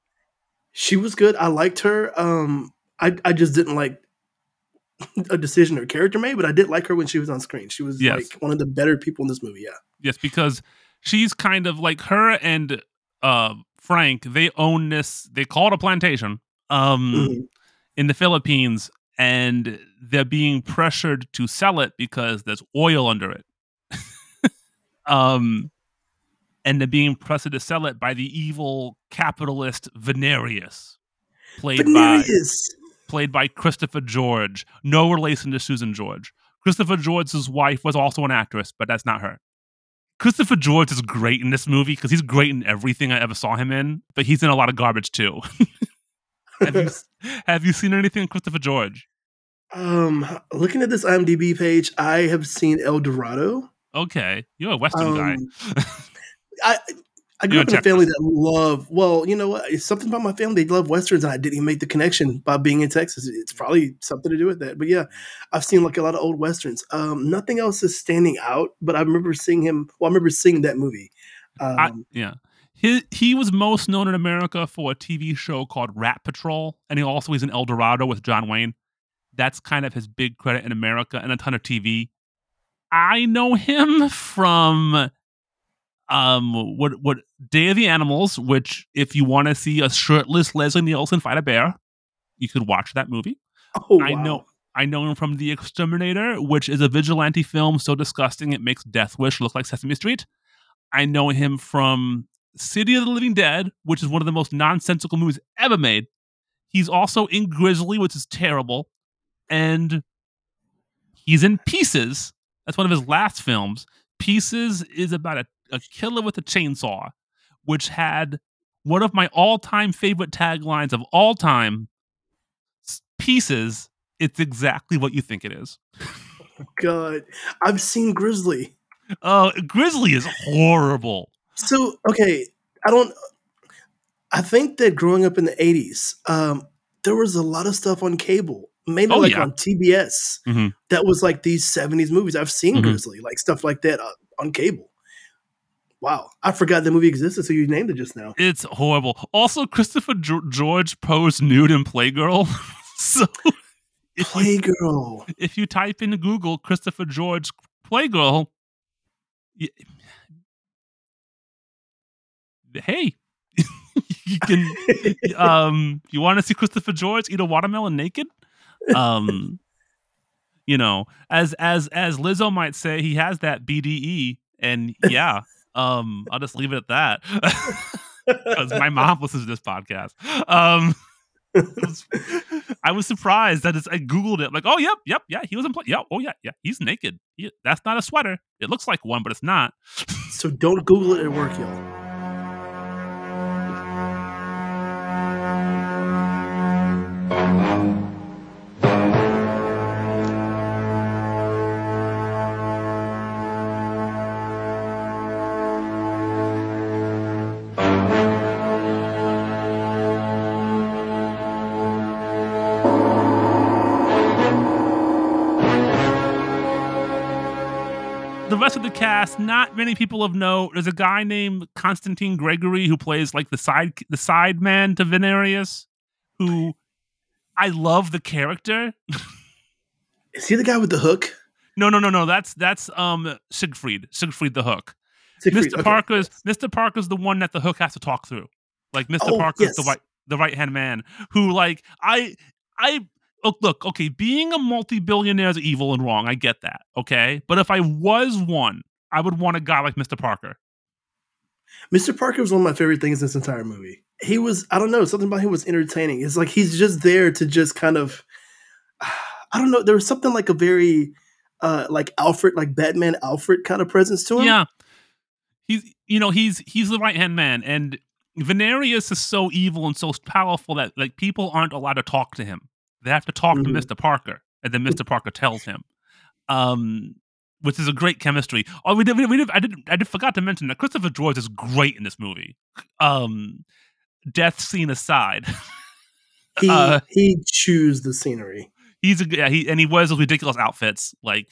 She was good. I liked her. I just didn't like a decision her character made, but I did like her when she was on screen. She was one of the better people in this movie. Yeah. Yes, because she's kind of her and Frank, they own this. They call it a plantation in the Philippines, and they're being pressured to sell it because there's oil under it. And they're being pressured to sell it by the evil capitalist Venerius, played by Christopher George, no relation to Susan George. Christopher George's wife was also an actress, but that's not her. Christopher George is great in this movie because he's great in everything I ever saw him in, but he's in a lot of garbage too. Have you seen anything Christopher George? Looking at this IMDb page, I have seen El Dorado. Okay, you're a Western guy. I grew up in a family that it's something about my family. They love Westerns, and I didn't even make the connection by being in Texas. It's probably something to do with that. But yeah, I've seen a lot of old Westerns. Nothing else is standing out, but I remember seeing him. Well, I remember seeing that movie. He was most known in America for a TV show called Rat Patrol, and he's in El Dorado with John Wayne. That's kind of his big credit in America and a ton of TV. I know him from... what Day of the Animals, which if you want to see a shirtless Leslie Nielsen fight a bear, you could watch that movie. Oh, wow. I know him from The Exterminator, which is a vigilante film so disgusting it makes Death Wish look like Sesame Street. I know him from City of the Living Dead, which is one of the most nonsensical movies ever made. He's also in Grizzly, which is terrible, and he's in Pieces. That's one of his last films. Pieces is about a killer with a chainsaw, which had one of my all-time favorite taglines of all time, Pieces, it's exactly what you think it is. Oh, God, I've seen Grizzly. Grizzly is horrible. So, okay, I think that growing up in the 80s, there was a lot of stuff on cable, mainly on TBS, mm-hmm. that was like these 70s movies. I've seen mm-hmm. Grizzly, like stuff like that on cable. Wow, I forgot the movie existed, so you named it just now. It's horrible. Also, Christopher George posed nude in Playgirl. So, Playgirl. If you type into Google Christopher George Playgirl, hey, you can. You want to see Christopher George eat a watermelon naked? You know, as Lizzo might say, he has that BDE, and yeah. I'll just leave it at that because my mom listens to this podcast. I was surprised that I Googled it, like, oh, yep, he was in play. Yeah, oh, yeah, he's naked. That's not a sweater. It looks like one, but it's not. So don't Google it at work, y'all. Of the cast, not many people have known. There's a guy named Constantine Gregory who plays like the side man to Venarius, who I love the character. Is he the guy with the hook? No. That's Siegfried the Hook. Siegfried, Mr. Parker's Mr. Parker's the one that the hook has to talk through. Like Mr. Parker's the right-hand man who like I Look, okay, being a multi-billionaire is evil and wrong. I get that, okay? But if I was one, I would want a guy like Mr. Parker. Mr. Parker was one of my favorite things in this entire movie. He was, I don't know, something about him was entertaining. It's like he's just there to just kind of, I don't know, there was something like a very, like Alfred, like Batman Alfred kind of presence to him. Yeah. He's the right-hand man, and Venarius is so evil and so powerful that like people aren't allowed to talk to him. They have to talk mm-hmm. to Mr. Parker, and then Mr. Parker tells him, which is a great chemistry. Oh, I forgot to mention that Christopher George is great in this movie. Death scene aside, he chews the scenery. He wears those ridiculous outfits, like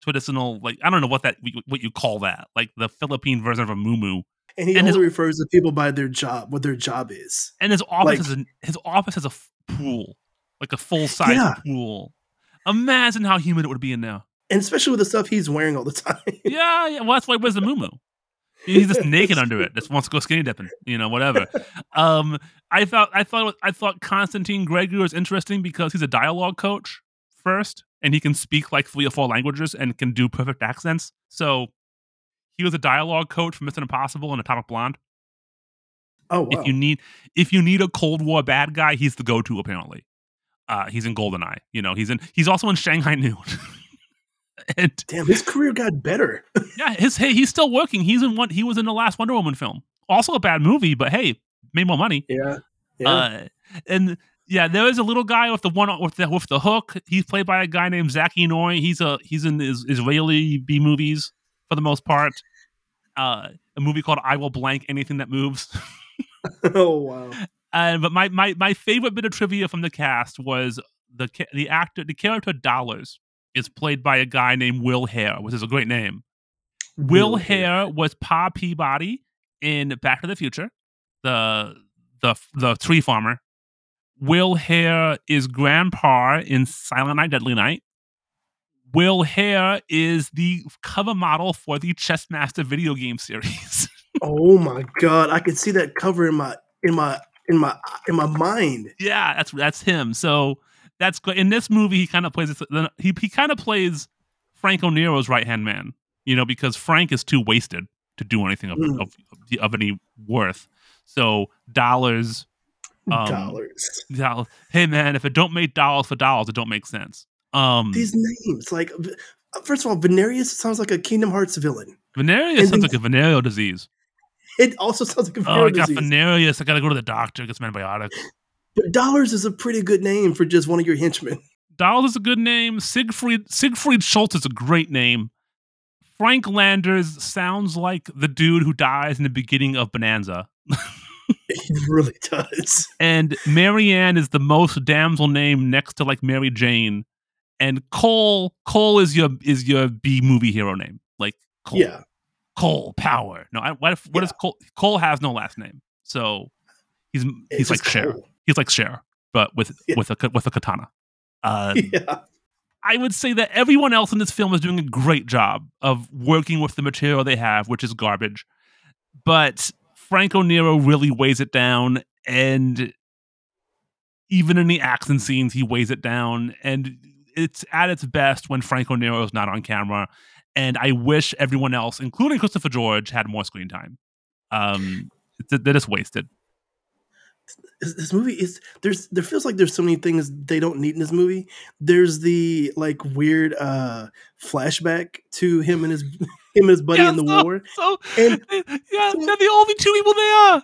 traditional, like I don't know what you call that, like the Philippine version of a muumuu. And he only refers to people by their job, what their job is. And his office has a pool. Like a full-size pool. Imagine how humid it would be in there. And especially with the stuff he's wearing all the time. Yeah. Well, that's why he wears the muumuu. He's just naked under it. Just wants to go skinny dipping. You know, whatever. I thought Constantine Gregory was interesting because he's a dialogue coach first, and he can speak like 3 or 4 languages and can do perfect accents. So he was a dialogue coach for Mission Impossible and Atomic Blonde. Oh, wow. If you need a Cold War bad guy, he's the go-to apparently. He's in GoldenEye. You know, he's also in Shanghai Noon. And damn, his career got better. Yeah, he's still working. He was in the last Wonder Woman film. Also a bad movie, but hey, made more money. Yeah. There is a little guy with the one with the hook. He's played by a guy named Zaki Noy. He's in Israeli B movies for the most part. A movie called I Will Blank Anything That Moves. Oh wow. But my favorite bit of trivia from the cast was the character Dollars is played by a guy named Will Hare, which is a great name. Will Hare was Pa Peabody in Back to the Future, the tree farmer. Will Hare is Grandpa in Silent Night, Deadly Night. Will Hare is the cover model for the Chessmaster video game series. Oh my God, I could see that cover in my mind. Yeah, that's him. So that's great. In this movie, he kind of plays Franco Nero's right hand man. You know, because Frank is too wasted to do anything of any worth. So dollars. Hey man, if it don't make dollars for dollars, it don't make sense. These names, like First of all, Venarius sounds like a Kingdom Hearts villain. Venarius sounds like a venereal disease. It also sounds like a venereal disease. Oh, I got Venarius. I got to go to the doctor. Get some antibiotics. But Dollars is a pretty good name for just one of your henchmen. Dollars is a good name. Siegfried Schultz is a great name. Frank Landers sounds like the dude who dies in the beginning of Bonanza. It really does. And Marianne is the most damsel name next to like Mary Jane. And Cole is your B movie hero name. Like Cole. Yeah. Cole Power. No, what is Cole? Cole has no last name. So he's like Cher. Cool. He's like Cher, but with a katana. I would say that everyone else in this film is doing a great job of working with the material they have, which is garbage. But Franco Nero really weighs it down, and even in the action scenes, he weighs it down. And it's at its best when Franco Nero is not on camera. And I wish everyone else, including Christopher George, had more screen time. They're just wasted. This movie is there feels like there's so many things they don't need in this movie. There's the like weird flashback to him and his buddy in the war. So they're the only two people there.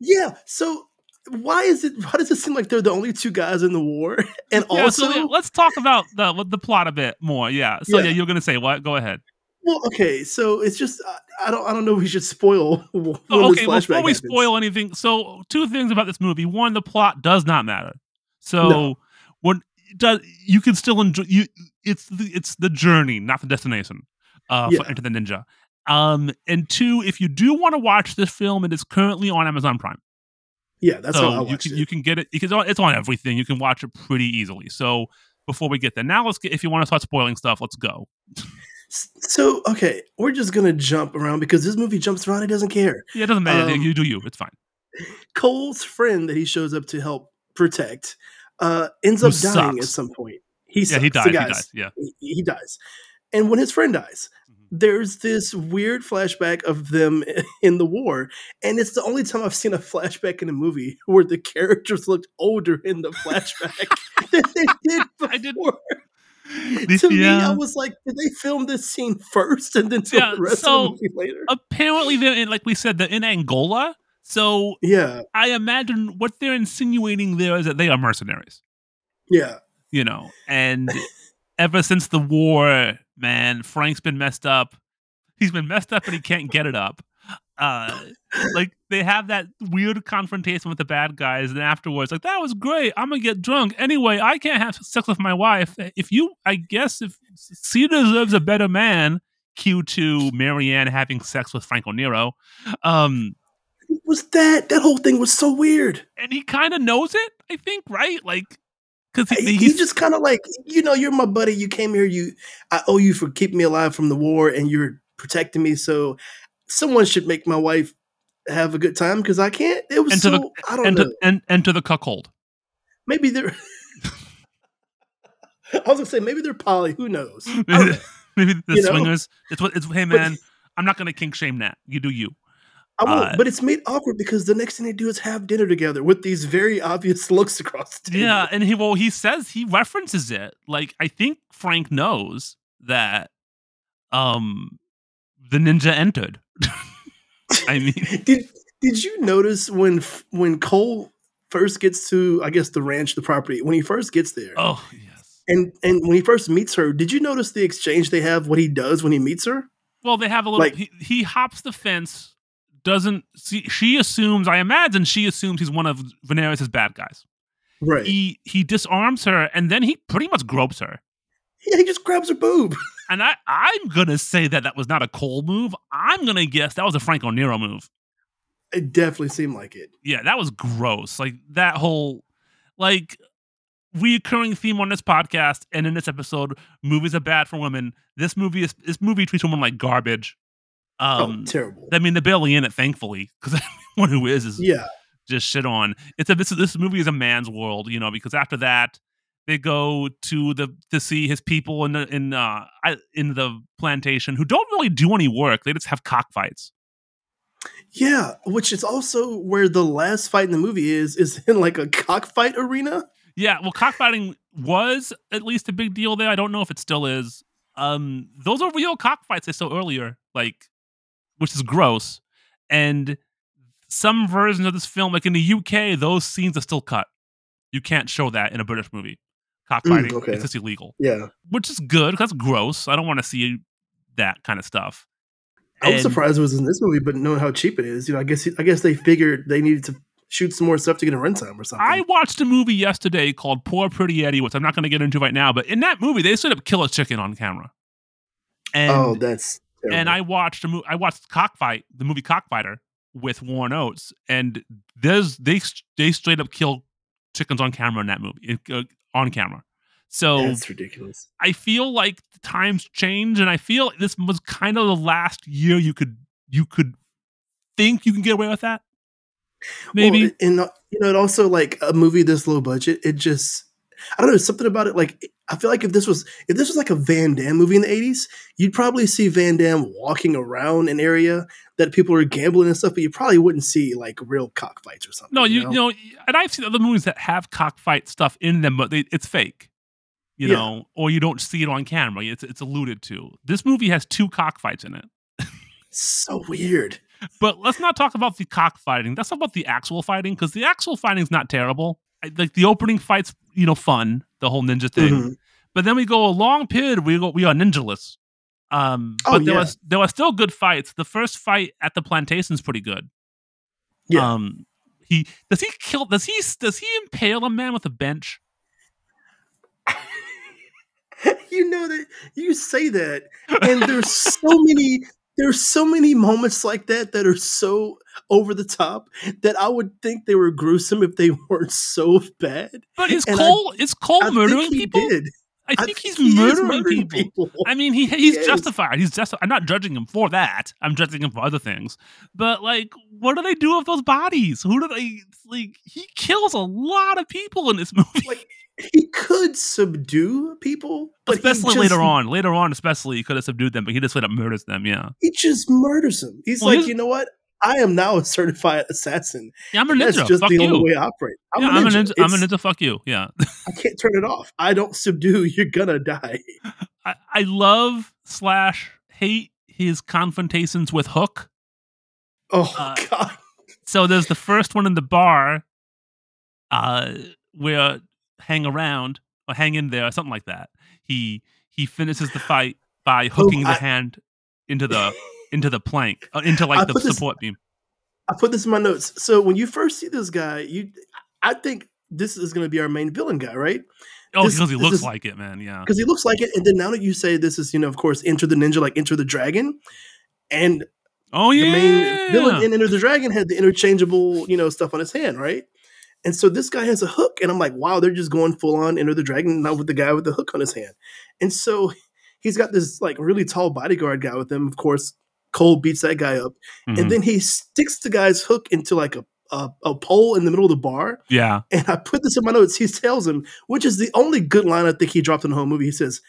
Yeah. So why does it seem like they're the only two guys in the war? And let's talk about the plot a bit more. Yeah. So you're gonna say what? Go ahead. Well, okay, so it's just I don't know if we should spoil. Spoil anything, so two things about this movie. One, the plot does not matter. So you can still enjoy. It's the journey, not the destination. For Enter the Ninja. And two, if you do want to watch this film, it is currently on Amazon Prime. Yeah, that's how I watched it. You can get it. It's on everything. You can watch it pretty easily. So before we get there, now if you want to start spoiling stuff, let's go. So, okay, we're just going to jump around because this movie jumps around. It doesn't care. Yeah, it doesn't matter. You do you. It's fine. Cole's friend that he shows up to help protect ends up dying at some point. He dies. And when his friend dies, there's this weird flashback of them in the war. And it's the only time I've seen a flashback in a movie where the characters looked older in the flashback than they did before. To me, I was like, did they film this scene first and then film the rest of the movie later? Apparently, they're in, like we said, they're in Angola. So I imagine what they're insinuating there is that they are mercenaries. Yeah. You know, and ever since the war, man, Frank's been messed up. He's been messed up and he can't get it up. Like they have that weird confrontation with the bad guys, and afterwards, like, that was great. I'm gonna get drunk anyway. I can't have sex with my wife. I guess if Cedar deserves a better man. Cue to Marianne having sex with Franco Nero. Was that whole thing was so weird, and he kind of knows it. I think, right? Like, because he's just kind of like, you know, you're my buddy. You came here. I owe you for keeping me alive from the war, and you're protecting me. So someone should make my wife have a good time because I can't. It was I don't know. Enter the cuckold. Maybe they're. I was gonna say maybe they're poly. Who knows? Maybe the swingers. Hey man, I'm not gonna kink shame that. You do you. I won't. But it's made awkward because the next thing they do is have dinner together with these very obvious looks across the table. Yeah, and he references it. Like, I think Frank knows that. The ninja entered. I mean, did you notice when Cole first gets to, I guess, the ranch, the property, when he first gets there? Oh, yes. And when he first meets her, did you notice the exchange they have, what he does when he meets her? Well, they have a little, like, he hops the fence, doesn't see, she assumes he's one of Venarius' bad guys. Right. He disarms her, and then he pretty much gropes her. Yeah, he just grabs her boob. And I'm going to say that was not a Cole move. I'm going to guess that was a Franco Nero move. It definitely seemed like it. Yeah, that was gross. Like, that whole, like, reoccurring theme on this podcast and in this episode, movies are bad for women. This movie treats women like garbage. Terrible. I mean, they're barely in it, thankfully, because everyone who is just shit on. This movie is a man's world, you know, because after that, they go to see his people in the plantation who don't really do any work. They just have cockfights. Yeah, which is also where the last fight in the movie is in like a cockfight arena. Yeah, well, cockfighting was at least a big deal there. I don't know if it still is. Those are real cockfights I saw earlier, like, which is gross. And some versions of this film, like in the UK, those scenes are still cut. You can't show that in a British movie. Cockfighting, okay. It's just illegal. Yeah. Which is good, because that's gross. I don't want to see that kind of stuff. I was surprised it was in this movie, but knowing how cheap it is, you know, I guess they figured they needed to shoot some more stuff to get a runtime or something. I watched a movie yesterday called Poor Pretty Eddie, which I'm not going to get into right now, but in that movie, they straight up kill a chicken on camera. And, oh, that's terrible. And I watched Cockfight, the movie Cockfighter, with Warren Oates, and they straight up kill chickens on camera in that movie, on camera. So that's ridiculous. I feel like the times change, and I feel this was kind of the last year you could think you can get away with that. Maybe, well, and you know, it also, like, a movie this low budget, it just, I don't know, something about it. Like, I feel like if this was like a Van Damme movie in the 80s, you'd probably see Van Damme walking around an area that people are gambling and stuff, but you probably wouldn't see like real cockfights or something. No, you know, and I've seen other movies that have cockfight stuff in them, but it's fake. You know, or you don't see it on camera. It's alluded to. This movie has two cockfights in it. So weird. But let's not talk about the cockfighting. Let's talk about the actual fighting, because the actual fighting is not terrible. Like the opening fight's, you know, fun, the whole ninja thing. Mm-hmm. But then we go a long period. We are ninjaless. There were still good fights. The first fight at the plantation's pretty good. Yeah. Does he impale a man with a bench? You know that you say that, and there's so many moments like that that are so over the top that I would think they were gruesome if they weren't so bad. But is Cole murdering people? I think he's murdering people. I mean, he's justified. I'm not judging him for that. I'm judging him for other things. But like, what do they do with those bodies? Who do they like? He kills a lot of people in this movie. Like, he could subdue people, but especially later on, he could have subdued them, but he just straight up murders them. Yeah, he just murders them. He's you know what? I am now a certified assassin. Yeah, I'm a ninja. That's just fuck the only way I operate. I'm a ninja. Fuck you. Yeah, I can't turn it off. I don't subdue. You're gonna die. I love / hate his confrontations with Hook. Oh God! So there's the first one in the bar, where. Hang around or hang in there or something like that. He finishes the fight by hooking the hand into the plank, into like the support beam. I put this in my notes. So when you first see this guy, I think this is going to be our main villain guy, right? Oh, because he looks like it, man. Yeah, because he looks like it. And then now that you say this is, you know, of course, Enter the Ninja, like Enter the Dragon, and the main villain in Enter the Dragon had the interchangeable, you know, stuff on his hand, right? And so this guy has a hook, and I'm like, wow, they're just going full on Enter the Dragon, not with the guy with the hook on his hand. And so he's got this like really tall bodyguard guy with him. Of course, Cole beats that guy up. Mm-hmm. And then he sticks the guy's hook into like a pole in the middle of the bar. Yeah. And I put this in my notes. He tells him, which is the only good line I think he dropped in the whole movie. He says,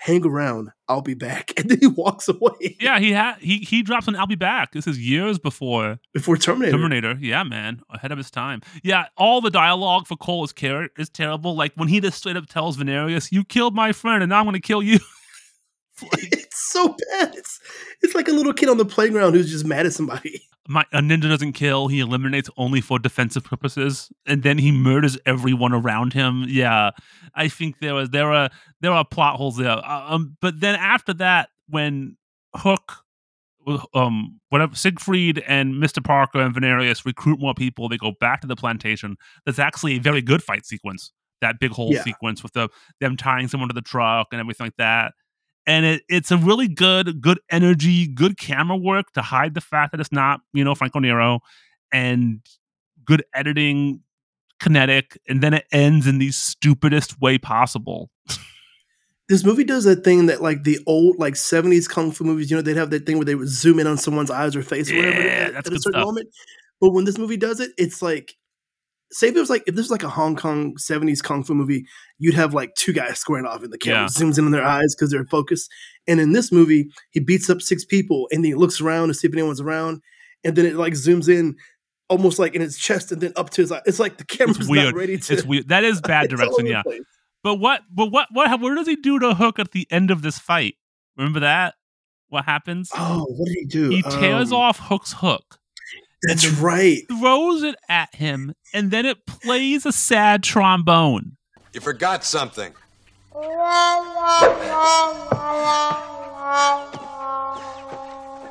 hang around, I'll be back. And then he walks away. Yeah, he drops an I'll be back. This is years before Terminator. Yeah, man. Ahead of his time. Yeah, all the dialogue for Cole is terrible. Like when he just straight up tells Venarius, you killed my friend and now I'm going to kill you. It's so bad. It's like a little kid on the playground who's just mad at somebody. A ninja doesn't kill. He eliminates only for defensive purposes, and then he murders everyone around him. Yeah, I think there are plot holes there. But then after that, when Hook, whatever, Siegfried and Mr. Parker and Venarius recruit more people, they go back to the plantation. That's actually a very good fight sequence. That big whole sequence with them tying someone to the truck and everything like that. And it's a really good energy, good camera work to hide the fact that it's not, you know, Franco Nero, and good editing, kinetic, and then it ends in the stupidest way possible. This movie does that thing that, like, the old, like, 70s kung fu movies, you know, they'd have that thing where they would zoom in on someone's eyes or face or whatever at a certain moment. But when this movie does it, it's like, say if this was like a Hong Kong 70s kung fu movie, you'd have like two guys squaring off and the camera zooms in on their eyes because they're focused. And in this movie, he beats up six people and then he looks around to see if anyone's around, and then it like zooms in almost like in his chest and then up to his eye. It's like the camera's not ready to. It's weird. That is bad direction, yeah. But where does he do to Hook at the end of this fight? Remember that? What happens? Oh, what did he do? He tears off Hook's hook. That's right. Throws it at him, and then it plays a sad trombone. You forgot something.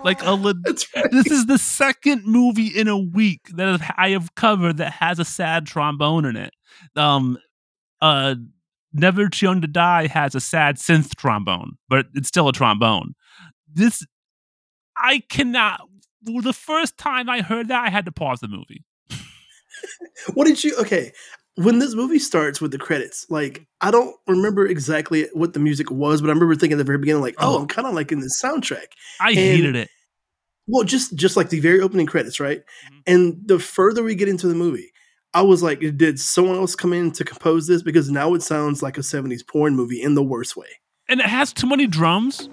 Like a right. This is the second movie in a week that I have covered that has a sad trombone in it. Never Too Young to Die has a sad synth trombone, but it's still a trombone. This, I cannot. The first time I heard that, I had to pause the movie. What did you? Okay, when this movie starts with the credits, like I don't remember exactly what the music was, but I remember thinking at the very beginning, like, "Oh, I'm kind of like in the soundtrack." I hated it. Well, just like the very opening credits, right? Mm-hmm. And the further we get into the movie, I was like, "Did someone else come in to compose this?" Because now it sounds like a '70s porn movie in the worst way, and it has too many drums.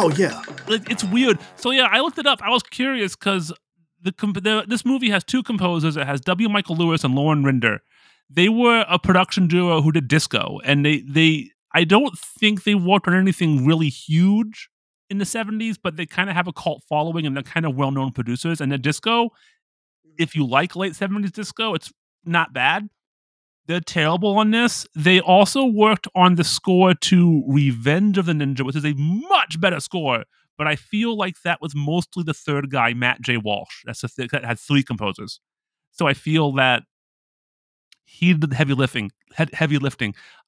Oh, yeah. It's weird. So, yeah, I looked it up. I was curious because this movie has two composers. It has W. Michael Lewis and Loren Rinder. They were a production duo who did disco, and they I don't think they worked on anything really huge in the 70s, but they kind of have a cult following, and they're kind of well-known producers. And the disco, if you like late 70s disco, it's not bad. They're terrible on this. They also worked on the score to Revenge of the Ninja, which is a much better score. But I feel like that was mostly the third guy, Matt J. Walsh. That had three composers. So I feel that he did the heavy lifting.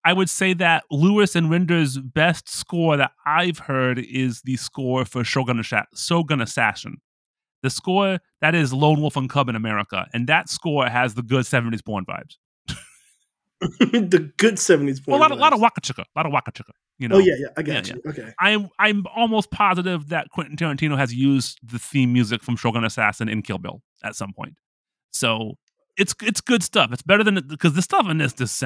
I would say that Lewis and Rinder's best score that I've heard is the score for Shogun Assassin. The score, that is Lone Wolf and Cub in America. And that score has the good 70s porn vibes. The good 70s. Well, a lot of waka chicka, a lot of waka chicka. You know. Oh yeah, I got you. Yeah. Okay. I'm almost positive that Quentin Tarantino has used the theme music from Shogun Assassin in Kill Bill at some point. So it's good stuff. It's better than because the stuff in this just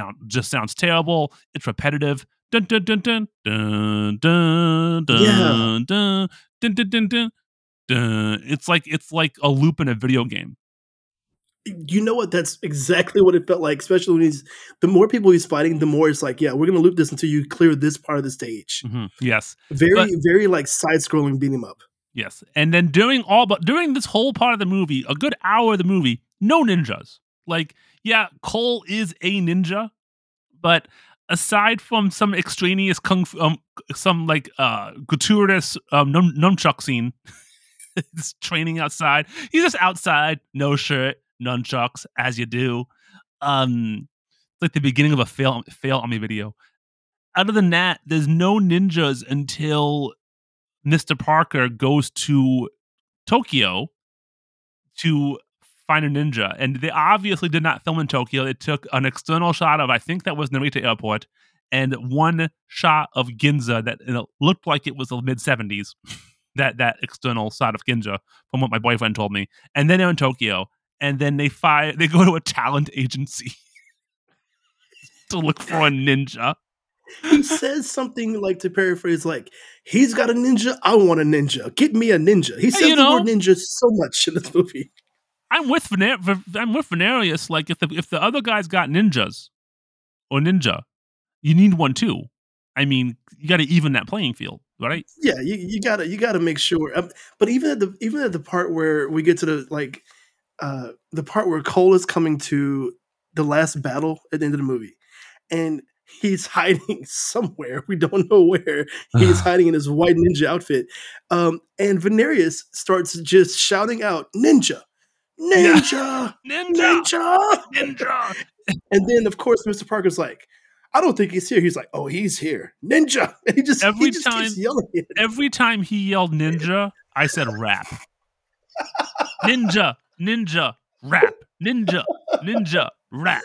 sounds terrible. It's repetitive. Dun dun dun dun dun dun dun dun dun dun dun. It's like a loop in a video game. You know what? That's exactly what it felt like, especially when the more people he's fighting, the more it's like, yeah, we're going to loop this until you clear this part of the stage. Mm-hmm. Yes. Very like side-scrolling beat him up. Yes. And then during this whole part of the movie, a good hour of the movie, no ninjas. Like, yeah, Cole is a ninja, but aside from some extraneous kung fu, gratuitous nunchuck scene, this training outside, he's just outside, no shirt. Nunchucks as you do. It's like the beginning of a fail on me video. Other than that, there's no ninjas until Mr. Parker goes to Tokyo to find a ninja. And they obviously did not film in Tokyo. They took an external shot of, I think that was Narita Airport, and one shot of Ginza that looked like it was the mid-70s. that external shot of Ginza, from what my boyfriend told me. And then they're in Tokyo. And then they go to a talent agency to look for a ninja. He says something like, to paraphrase, like, he's got a ninja, I want a ninja. Get me a ninja. He says the word ninja so much in this movie. I'm with Venarius. Like, if the other guy's got ninjas or ninja, you need one too. I mean, you got to even that playing field, right? Yeah, you gotta make sure. But even at the part where we get to the part where Cole is coming to the last battle at the end of the movie, and he's hiding somewhere. We don't know where. He's hiding in his white ninja outfit. And Venarius starts just shouting out, "Ninja! Ninja! Ninja! Ninja!" And then, of course, Mr. Parker's like, I don't think he's here. He's like, oh, he's here. Ninja! And he just keeps yelling at him. Every time he yelled ninja, I said rap. Ninja! Ninja rap, ninja rap,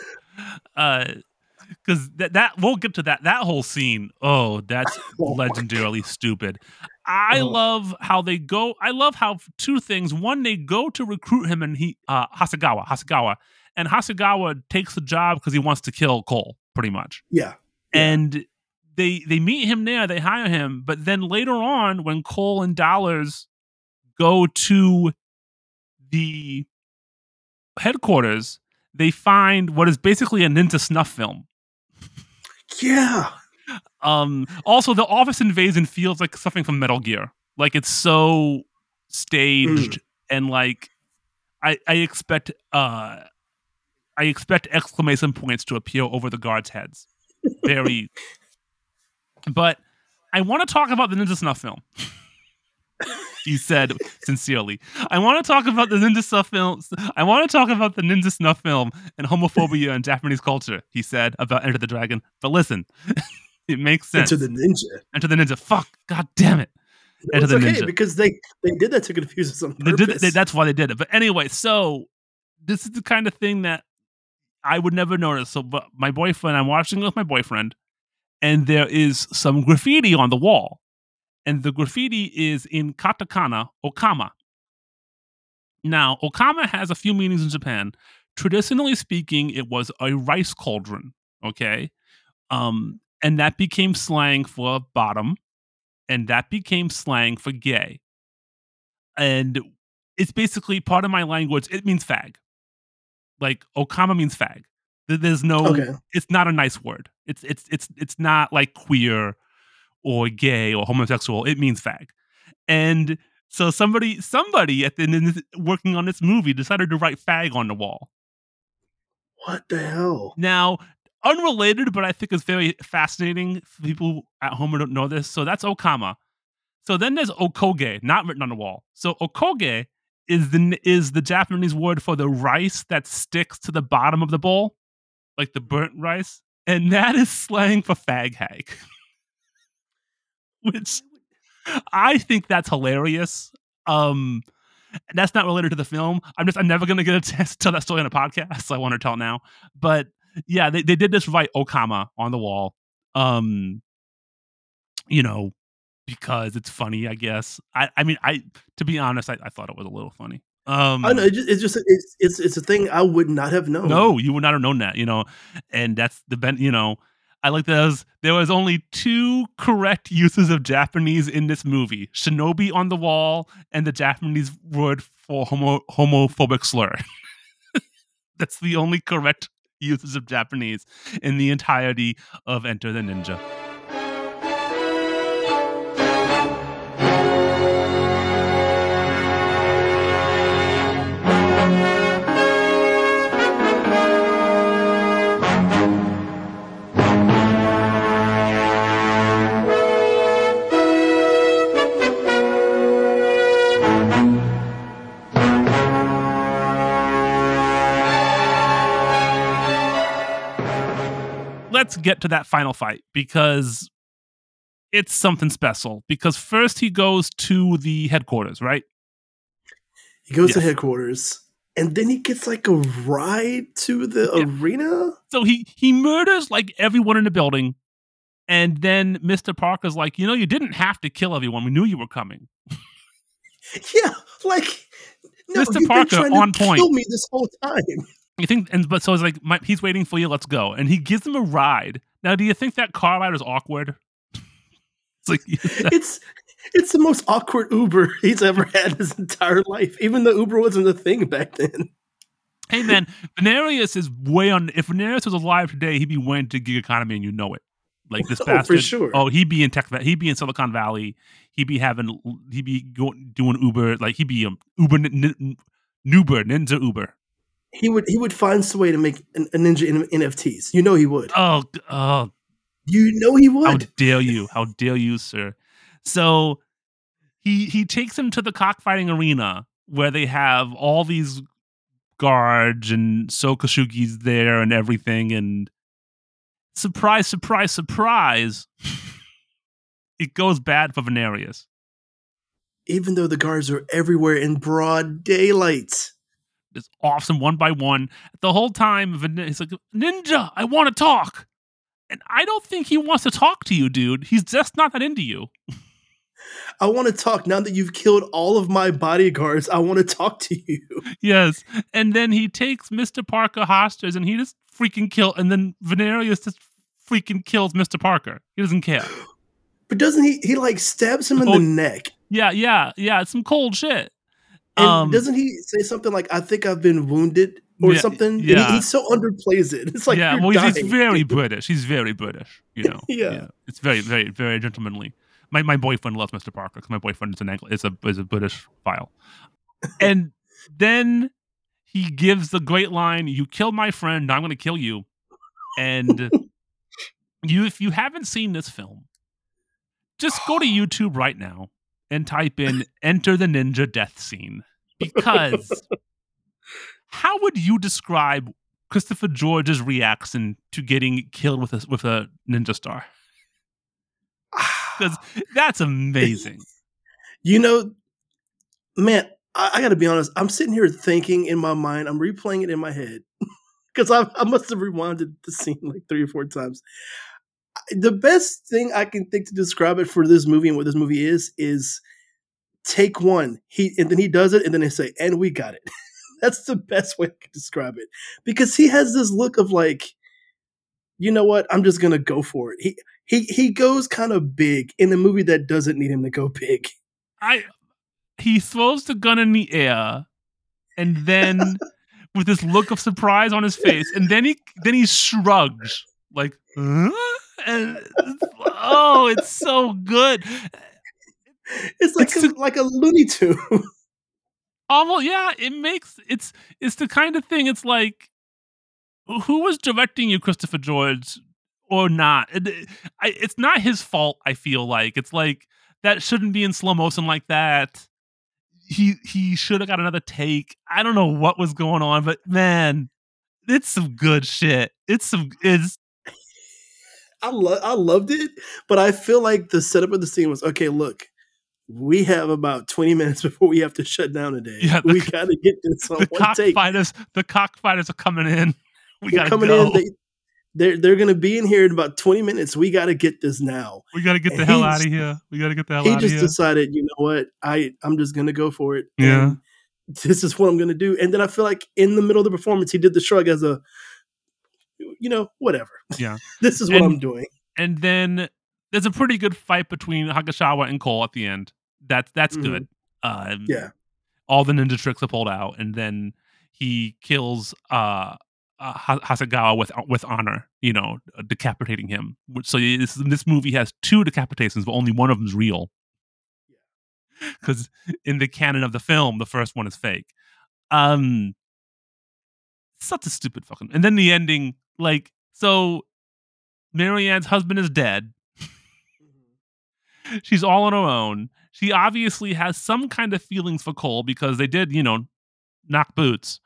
because that we'll get to that whole scene. Oh, that's legendarily stupid. I love how they go. I love how two things. One, they go to recruit him, and he Hasegawa, And Hasegawa takes the job because he wants to kill Cole, pretty much. Yeah. And they meet him there, they hire him, but then later on, when Cole and Dollars go to the headquarters, they find what is basically a ninja snuff film. Yeah. Also, the office invasion feels like something from Metal Gear. Like, it's so staged, and like I expect exclamation points to appear over the guards' heads. Very. But I want to talk about the ninja snuff film. He said sincerely, I want to talk about the ninja snuff film and homophobia in Japanese culture, he said about Enter the Dragon. But listen, it makes sense. Enter the Ninja. Fuck. God damn it. Enter the Ninja. Because they did that to confuse us on purpose. That's why they did it. But anyway, so this is the kind of thing that I would never notice. So, but my boyfriend, I'm watching with my boyfriend, and there is some graffiti on the wall. And the graffiti is in katakana, okama. Now, okama has a few meanings in Japan. Traditionally speaking, it was a rice cauldron, okay? And that became slang for bottom, and that became slang for gay. And it's basically part of my language. It means fag. Like, okama means fag. There's no, It's not a nice word. It's not like queer or gay or homosexual. It means fag. And so somebody at the end working on this movie decided to write fag on the wall. What the hell? Now, unrelated, but I think it's very fascinating for people at home who don't know this. So that's okama. So then there's okoge, not written on the wall. So okoge is the Japanese word for the rice that sticks to the bottom of the bowl, like the burnt rice. And that is slang for fag hag. Which I think that's hilarious. That's not related to the film. I'm never going to get a chance to tell that story on a podcast, so I want to tell it now. But yeah, they did this right okama on the wall. Because it's funny, I guess. I mean, to be honest, I thought it was a little funny. I know it's a thing I would not have known. No, you would not have known that, and that's I like that there was only two correct uses of Japanese in this movie. Shinobi on the wall and the Japanese word for homophobic slur. That's the only correct uses of Japanese in the entirety of Enter the Ninja. Let's get to that final fight, because it's something special. Because first he goes to the headquarters, right? He goes to headquarters, and then he gets like a ride to the arena. So he murders like everyone in the building, and then Mr. Parker's like, you didn't have to kill everyone. We knew you were coming. Yeah, like no, Mr. Parker on point. Kill me this whole time. You think, but so it's like he's waiting for you. Let's go, and he gives him a ride. Now, do you think that car ride is awkward? It's like it's the most awkward Uber he's ever had in his entire life. Even though Uber wasn't a thing back then. Hey man, Venarius is way on. If Venarius was alive today, he'd be way into gig economy, and you know it. Like this bastard. For sure. Oh, he'd be in tech. He'd be in Silicon Valley. He'd be doing Uber. Like he'd be Uber Ninja Uber. He would find some way to make a ninja NFTs. You know he would. Oh, you know he would. How dare you, sir? So he takes him to the cockfighting arena where they have all these guards and Shō Kosugi's there and everything. And surprise, surprise, surprise, it goes bad for Venarius. Even though the guards are everywhere in broad daylight. It's awesome, one by one. The whole time, he's like, Ninja, I want to talk. And I don't think he wants to talk to you, dude. He's just not that into you. I want to talk. Now that you've killed all of my bodyguards, I want to talk to you. Yes. And then he takes Mr. Parker hostage and he just freaking kills. And then Venarius just freaking kills Mr. Parker. He doesn't care. But doesn't he like stabs him in the neck? Yeah. It's some cold shit. And doesn't he say something like, I think I've been wounded or something? Yeah. He so underplays it. It's like, dying. He's very British. He's very British, you know? Yeah. It's very, very, very gentlemanly. My boyfriend loves Mr. Parker because my boyfriend is a British file. And then he gives the great line, you kill my friend, I'm going to kill you. And if you haven't seen this film, just go to YouTube right now and type in Enter the Ninja Death Scene. Because how would you describe Christopher George's reaction to getting killed with a ninja star? Because that's amazing. You know, man, I gotta be honest. I'm sitting here thinking in my mind. I'm replaying it in my head because I must have rewinded the scene like 3 or 4 times. The best thing I can think to describe it for this movie and what this movie is take one. And then he does it, and then they say, "And we got it." That's the best way I can describe it because he has this look of like, you know what? I'm just gonna go for it. He goes kind of big in a movie that doesn't need him to go big. He throws the gun in the air, and then with this look of surprise on his face, and then he shrugs like, huh? And, oh, it's so good. It's like a Looney Tune. Almost, yeah. It's the kind of thing. It's like, who was directing you, Christopher George? Or not. It's not his fault, I feel like. It's like, that shouldn't be in slow motion like that. He should have got another take. I don't know what was going on, but man, it's some good shit. I loved it, but I feel like the setup of the scene was, okay, look, we have about 20 minutes before we have to shut down today. Yeah, we got to get this on one take. The cockfighters are coming in. We got to go. They're going to be in here in about 20 minutes. We got to get this now. We got to get the hell out of here. He just decided, you know what? I'm just going to go for it. Yeah. This is what I'm going to do. And then I feel like in the middle of the performance, he did the shrug as a, you know, whatever. Yeah. This is what I'm doing. And then there's a pretty good fight between Hagashawa and Cole at the end. That's good. Yeah. All the ninja tricks are pulled out. And then he kills... Hasegawa with honor, you know, decapitating him. So this movie has 2 decapitations, but only one of them's real. Because in the canon of the film, the first one is fake. Such a stupid fucking... And then the ending, like, so Marianne's husband is dead. She's all on her own. She obviously has some kind of feelings for Cole because they did, you know, knock boots.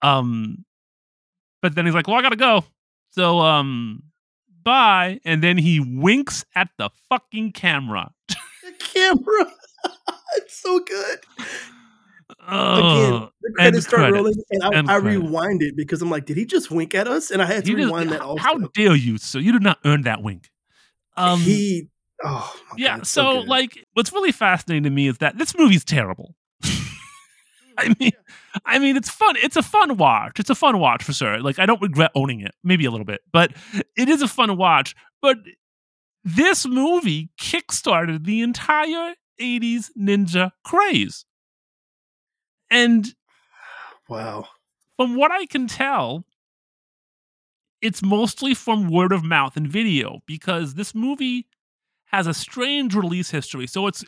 But then he's like, well, I gotta go. So, bye. And then he winks at the fucking camera. The camera. It's so good. Again, the credits start rolling, and I rewind it because I'm like, did he just wink at us? And I had to rewind that also. How dare you, sir? You did not earn that wink. God, so good. Like, what's really fascinating to me is that this movie's terrible. I mean, it's fun. It's a fun watch. It's a fun watch for sure. Like, I don't regret owning it, maybe a little bit, but it is a fun watch. But this movie kickstarted the entire 80s ninja craze. And wow, from what I can tell, it's mostly from word of mouth and video because this movie has a strange release history. So it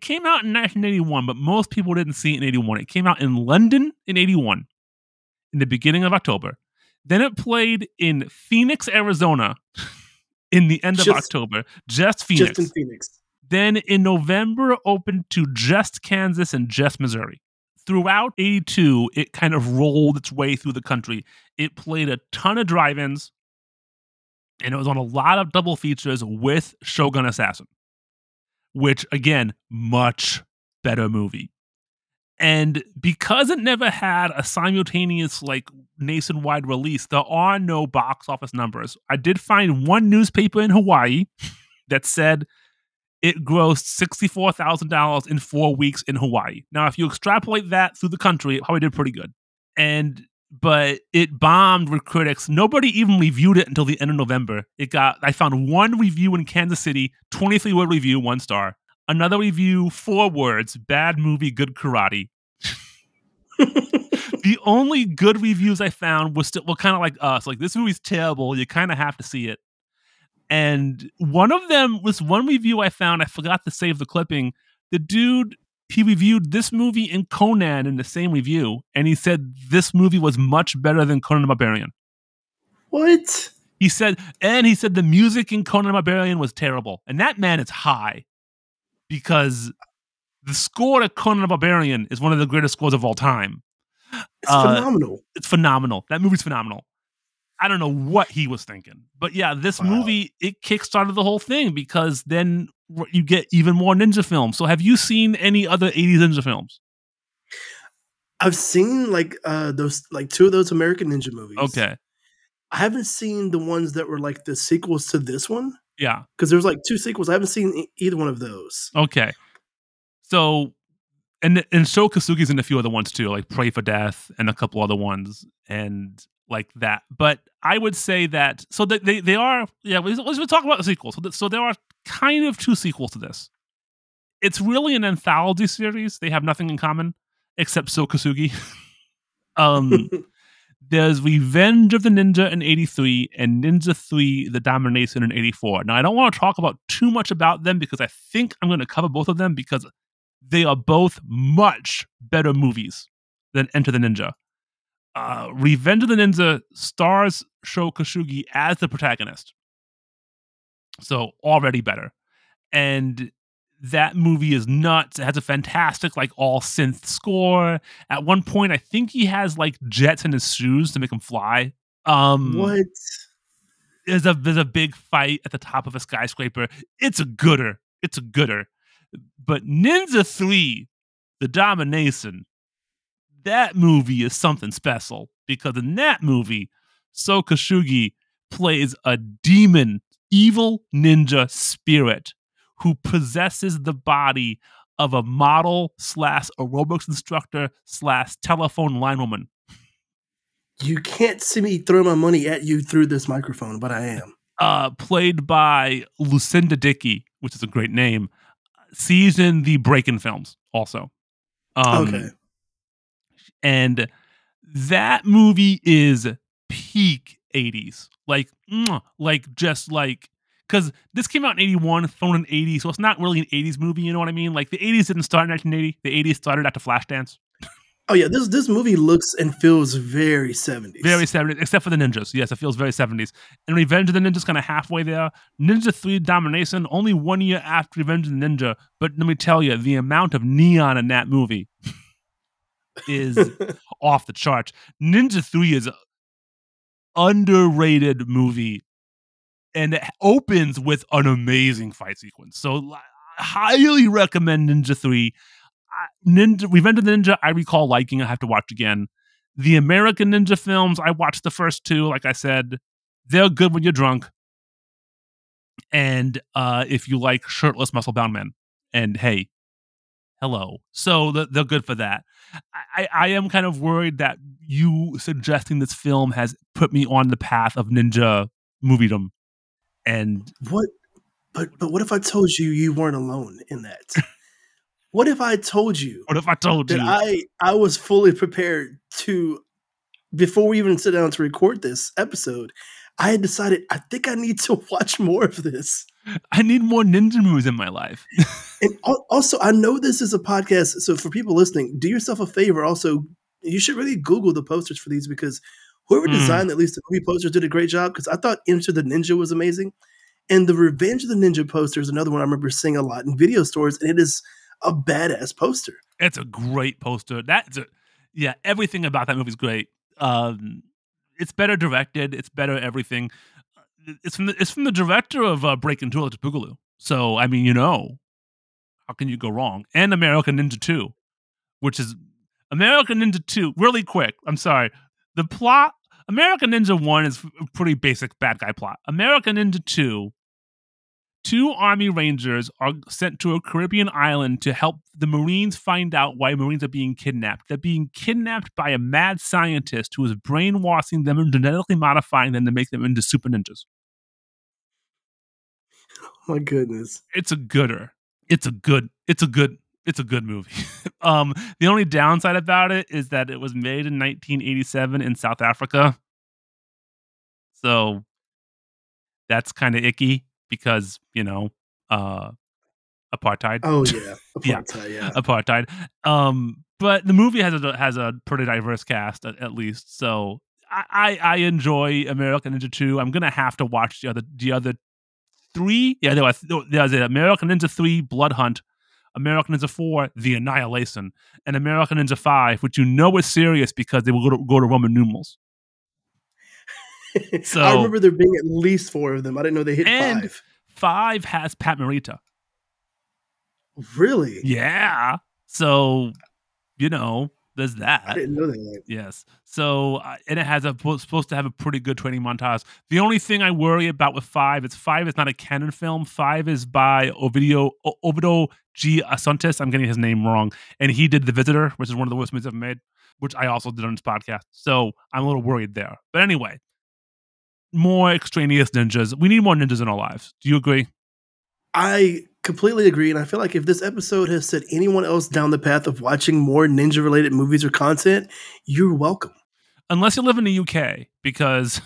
came out in 1981, but most people didn't see it in 81. It came out in London in 81, in the beginning of October. Then it played in Phoenix, Arizona, in the end of October. Just Phoenix. Just in Phoenix. Then in November, it opened to just Kansas and just Missouri. Throughout 82, it kind of rolled its way through the country. It played a ton of drive-ins, and it was on a lot of double features with Shogun Assassin. Which, again, much better movie. And because it never had a simultaneous, like, nationwide release, there are no box office numbers. I did find one newspaper in Hawaii that said it grossed $64,000 in 4 weeks in Hawaii. Now, if you extrapolate that through the country, it probably did pretty good. But it bombed with critics. Nobody even reviewed it until the end of November. I found one review in Kansas City, 23-word review, 1 star. Another review, 4 words, bad movie, good karate. The only good reviews I found were kind of like us. Like, this movie's terrible. You kind of have to see it. And one of them was one review I found. I forgot to save the clipping. The dude, he reviewed this movie and Conan in the same review. And he said this movie was much better than Conan the Barbarian. What? He said the music in Conan the Barbarian was terrible. And that man is high because the score to Conan the Barbarian is one of the greatest scores of all time. It's phenomenal. It's phenomenal. That movie's phenomenal. I don't know what he was thinking. But yeah, this movie, it kickstarted the whole thing because then you get even more ninja films. So have you seen any other 80s ninja films? I've seen two of those American Ninja movies. Okay. I haven't seen the ones that were like the sequels to this one. Yeah. Because there's 2 sequels. I haven't seen either one of those. Okay. So... And Shō Kosugi's in a few other ones too, like Pray for Death and a couple other ones and like that. But I would say that, so they are, yeah, let's talk about the sequels. So there are kind of 2 sequels to this. It's really an anthology series. They have nothing in common except Shō Kosugi. There's Revenge of the Ninja in 83 and Ninja 3, The Domination in 84. Now, I don't want to talk about too much about them because I think I'm going to cover both of them because they are both much better movies than Enter the Ninja. Revenge of the Ninja stars Shō Kosugi as the protagonist. So already better. And that movie is nuts. It has a fantastic, all synth score. At one point, I think he has, jets in his shoes to make him fly. What? There's a big fight at the top of a skyscraper. It's a gooder. But Ninja 3, The Domination, that movie is something special because in that movie, Shō Kosugi plays a demon, evil ninja spirit who possesses the body of a model / aerobics instructor / telephone linewoman. You can't see me throw my money at you through this microphone, but I am. Played by Lucinda Dickey, which is a great name. She's in the Breakin' films also. Okay. And that movie is peak 80s. Because this came out in 81, thrown in 80, so it's not really an 80s movie, you know what I mean? The 80s didn't start in 1980. The 80s started after Flashdance. Oh, yeah. This movie looks and feels very 70s. Very 70s, except for the ninjas. Yes, it feels very 70s. And Revenge of the Ninja's kind of halfway there. Ninja 3 Domination, only 1 year after Revenge of the Ninja. But let me tell you, the amount of neon in that movie is off the charts. Ninja 3 is an underrated movie. And it opens with an amazing fight sequence. So I highly recommend Ninja 3. Revenge of the Ninja, I recall liking. I have to watch again. The American Ninja films, I watched the first 2. Like I said, they're good when you're drunk. And if you like shirtless, muscle-bound men. And hey, hello. So they're good for that. I am kind of worried that you suggesting this film has put me on the path of ninja moviedom. And what? But what if I told you weren't alone in that? What if I told you? What if I told you? I was fully prepared to, before we even sit down to record this episode, I had decided I think I need to watch more of this. I need more ninja movies in my life. And also, I know this is a podcast, so for people listening, do yourself a favor. Also, you should really Google the posters for these because whoever designed at least the movie posters did a great job because I thought Enter the Ninja was amazing. And the Revenge of the Ninja poster is another one I remember seeing a lot in video stores, and it is a badass poster. It's a great poster. Everything about that movie is great. It's better directed. It's better everything. It's from the director of Breaking Two to Boogaloo. So I mean, how can you go wrong? And American Ninja 2, which is American Ninja 2. Really quick. I'm sorry. The plot. American Ninja 1 is a pretty basic bad guy plot. American Ninja 2. Two Army Rangers are sent to a Caribbean island to help the Marines find out why Marines are being kidnapped. They're being kidnapped by a mad scientist who is brainwashing them and genetically modifying them to make them into super ninjas. Oh my goodness. It's a good movie. The only downside about it is that it was made in 1987 in South Africa. So that's kind of icky because, apartheid. Oh yeah. Apartheid, yeah. Apartheid. But the movie has a pretty diverse cast at least. So I enjoy American Ninja 2. I'm going to have to watch the other 3. Yeah, there was American Ninja 3 Blood Hunt, American Ninja 4 The Annihilation, and American Ninja 5, which is serious because they will go to Roman numerals. So I remember there being at least 4 of them. I didn't know they hit 5. 5 has Pat Morita. Really? Yeah. So, there's that. I didn't know that. Yes. So, and it has supposed to have a pretty good training montage. The only thing I worry about with 5 is 5 is not a canon film. 5 is by Ovidio G. Asuntis. I'm getting his name wrong. And he did The Visitor, which is one of the worst movies I've made, which I also did on this podcast. So I'm a little worried there. But anyway, more extraneous ninjas. We need more ninjas in our lives. Do you agree? I completely agree, and I feel like if this episode has set anyone else down the path of watching more ninja-related movies or content, you're welcome. Unless you live in the UK, because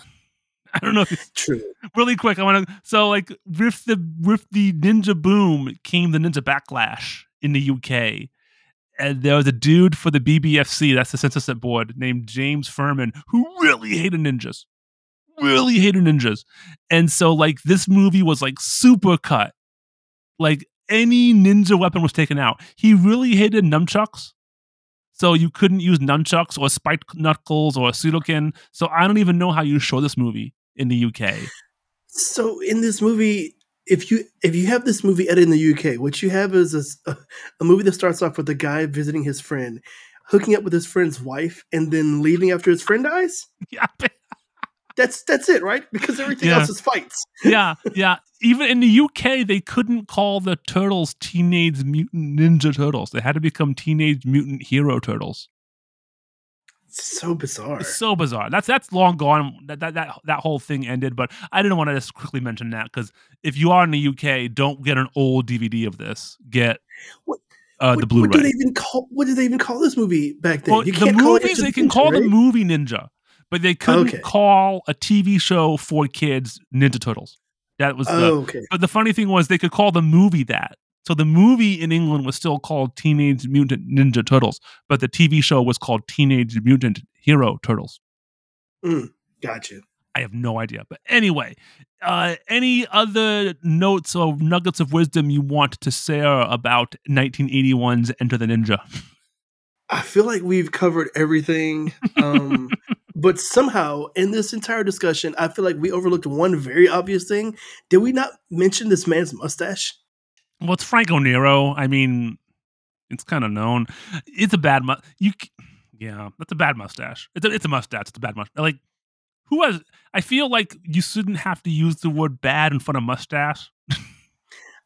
I don't know if it's true. Really quick, I want to. So, with the ninja boom came the ninja backlash in the UK, and there was a dude for the BBFC, that's the censorship board, named James Furman, who really hated ninjas. Really hated ninjas, and so this movie was super cut. Any ninja weapon was taken out. He really hated nunchucks. So you couldn't use nunchucks or spiked knuckles or a pseudokin. So I don't even know how you show this movie in the UK. So in this movie, if you have this movie edited in the UK, what you have is a movie that starts off with a guy visiting his friend, hooking up with his friend's wife, and then leaving after his friend dies? Yeah. That's it, right? Because everything else is fights. Yeah. Even in the UK, they couldn't call the turtles Teenage Mutant Ninja Turtles. They had to become Teenage Mutant Hero Turtles. It's so bizarre. That's long gone. That whole thing ended. But I didn't want to just quickly mention that because if you are in the UK, don't get an old DVD of this. Get the Blu-ray. What did they even call this movie back then? Well, they can call the movie Ninja. But they couldn't call a TV show for kids Ninja Turtles. That was But the funny thing was they could call the movie that. So the movie in England was still called Teenage Mutant Ninja Turtles, but the TV show was called Teenage Mutant Hero Turtles. Gotcha. I have no idea. But anyway, any other notes or nuggets of wisdom you want to share about 1981's Enter the Ninja? I feel like we've covered everything. But somehow in this entire discussion, I feel like we overlooked one very obvious thing. Did we not mention this man's mustache? Well, it's Franco Nero. I mean, it's kind of known. It's a bad mustache. Yeah, that's a bad mustache. It's a mustache. It's a bad mustache. I feel like you shouldn't have to use the word bad in front of mustache.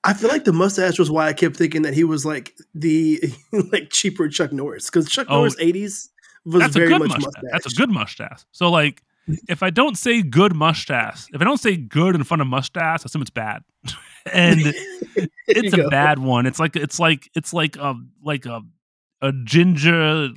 I feel like the mustache was why I kept thinking that he was the cheaper Chuck Norris. Because Chuck Norris 80s was very much mustache. That's a good mustache. So if I don't say good mustache, if I don't say good in front of mustache, I assume it's bad. And it's a bad one. It's like a ginger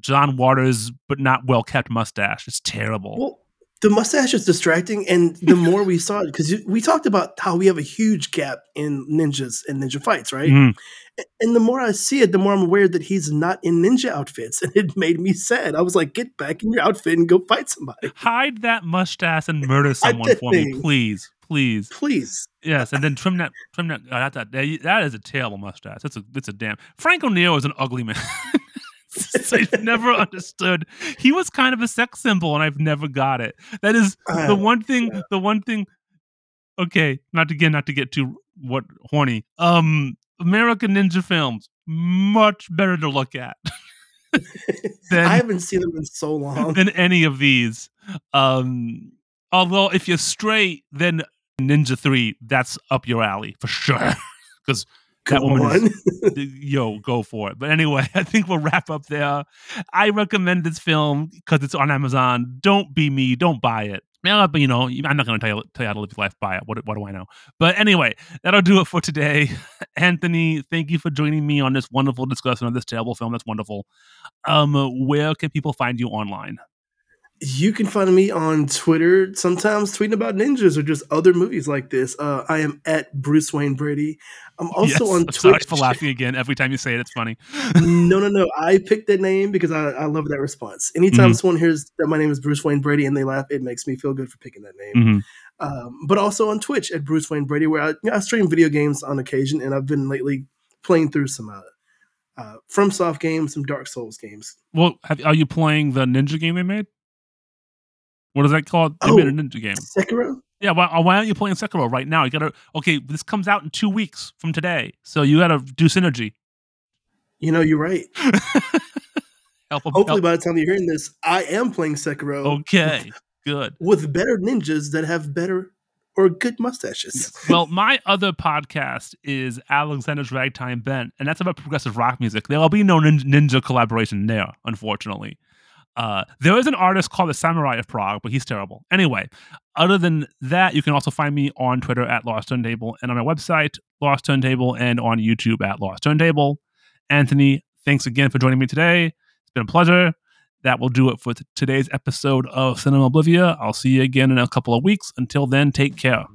John Waters but not well kept mustache. It's terrible. Well, the mustache is distracting, and the more we saw it, because we talked about how we have a huge gap in ninjas and ninja fights, right? And the more I see it, the more I'm aware that he's not in ninja outfits, and it made me sad. I was like, get back in your outfit and go fight somebody. Hide that mustache and murder someone for me, please. Yes, and then trim that. That is a terrible mustache. It's a damn. Franco Nero is an ugly man. I've never understood. He was kind of a sex symbol, and I've never got it. That is the one thing. The one thing. Okay, not to get too horny. American Ninja films much better to look at. I haven't seen them in so long. Than any of these. Although if you're straight, then Ninja 3, that's up your alley for sure. Because that one is, go for it. But anyway, I think we'll wrap up there. I recommend this film because it's on Amazon. Don't be me. Don't buy it. But, I'm not going to tell you how to live your life by it. What do I know? But anyway, that'll do it for today. Anthony, thank you for joining me on this wonderful discussion of this terrible film. That's wonderful. Where can people find you online? You can find me on Twitter, sometimes tweeting about ninjas or just other movies like this. I am at Bruce Wayne Brady. I'm also on Twitch. Sorry for laughing again. Every time you say it, it's funny. No. I picked that name because I love that response. Anytime someone hears that my name is Bruce Wayne Brady and they laugh, it makes me feel good for picking that name. Mm-hmm. But also on Twitch at Bruce Wayne Brady, where I stream video games on occasion, and I've been lately playing through some FromSoft games, some Dark Souls games. Well, are you playing the ninja game they made? What is that called? They made a ninja game. Sekiro? Yeah, why aren't you playing Sekiro right now? This comes out in 2 weeks from today, so you gotta do synergy. You're right. Hopefully by the time you're hearing this, I am playing Sekiro. Okay, good. With better ninjas that have better or good mustaches. Well, my other podcast is Alexander's Ragtime Band, and that's about progressive rock music. There will be no ninja collaboration there, unfortunately. There is an artist called the Samurai of Prague, but he's terrible. Anyway, other than that, you can also find me on Twitter at Lost Turntable and on my website, Lost Turntable, and on YouTube at Lost Turntable. Anthony, thanks again for joining me today. It's been a pleasure. That will do it for today's episode of Cinema Oblivion. I'll see you again in a couple of weeks. Until then, take care.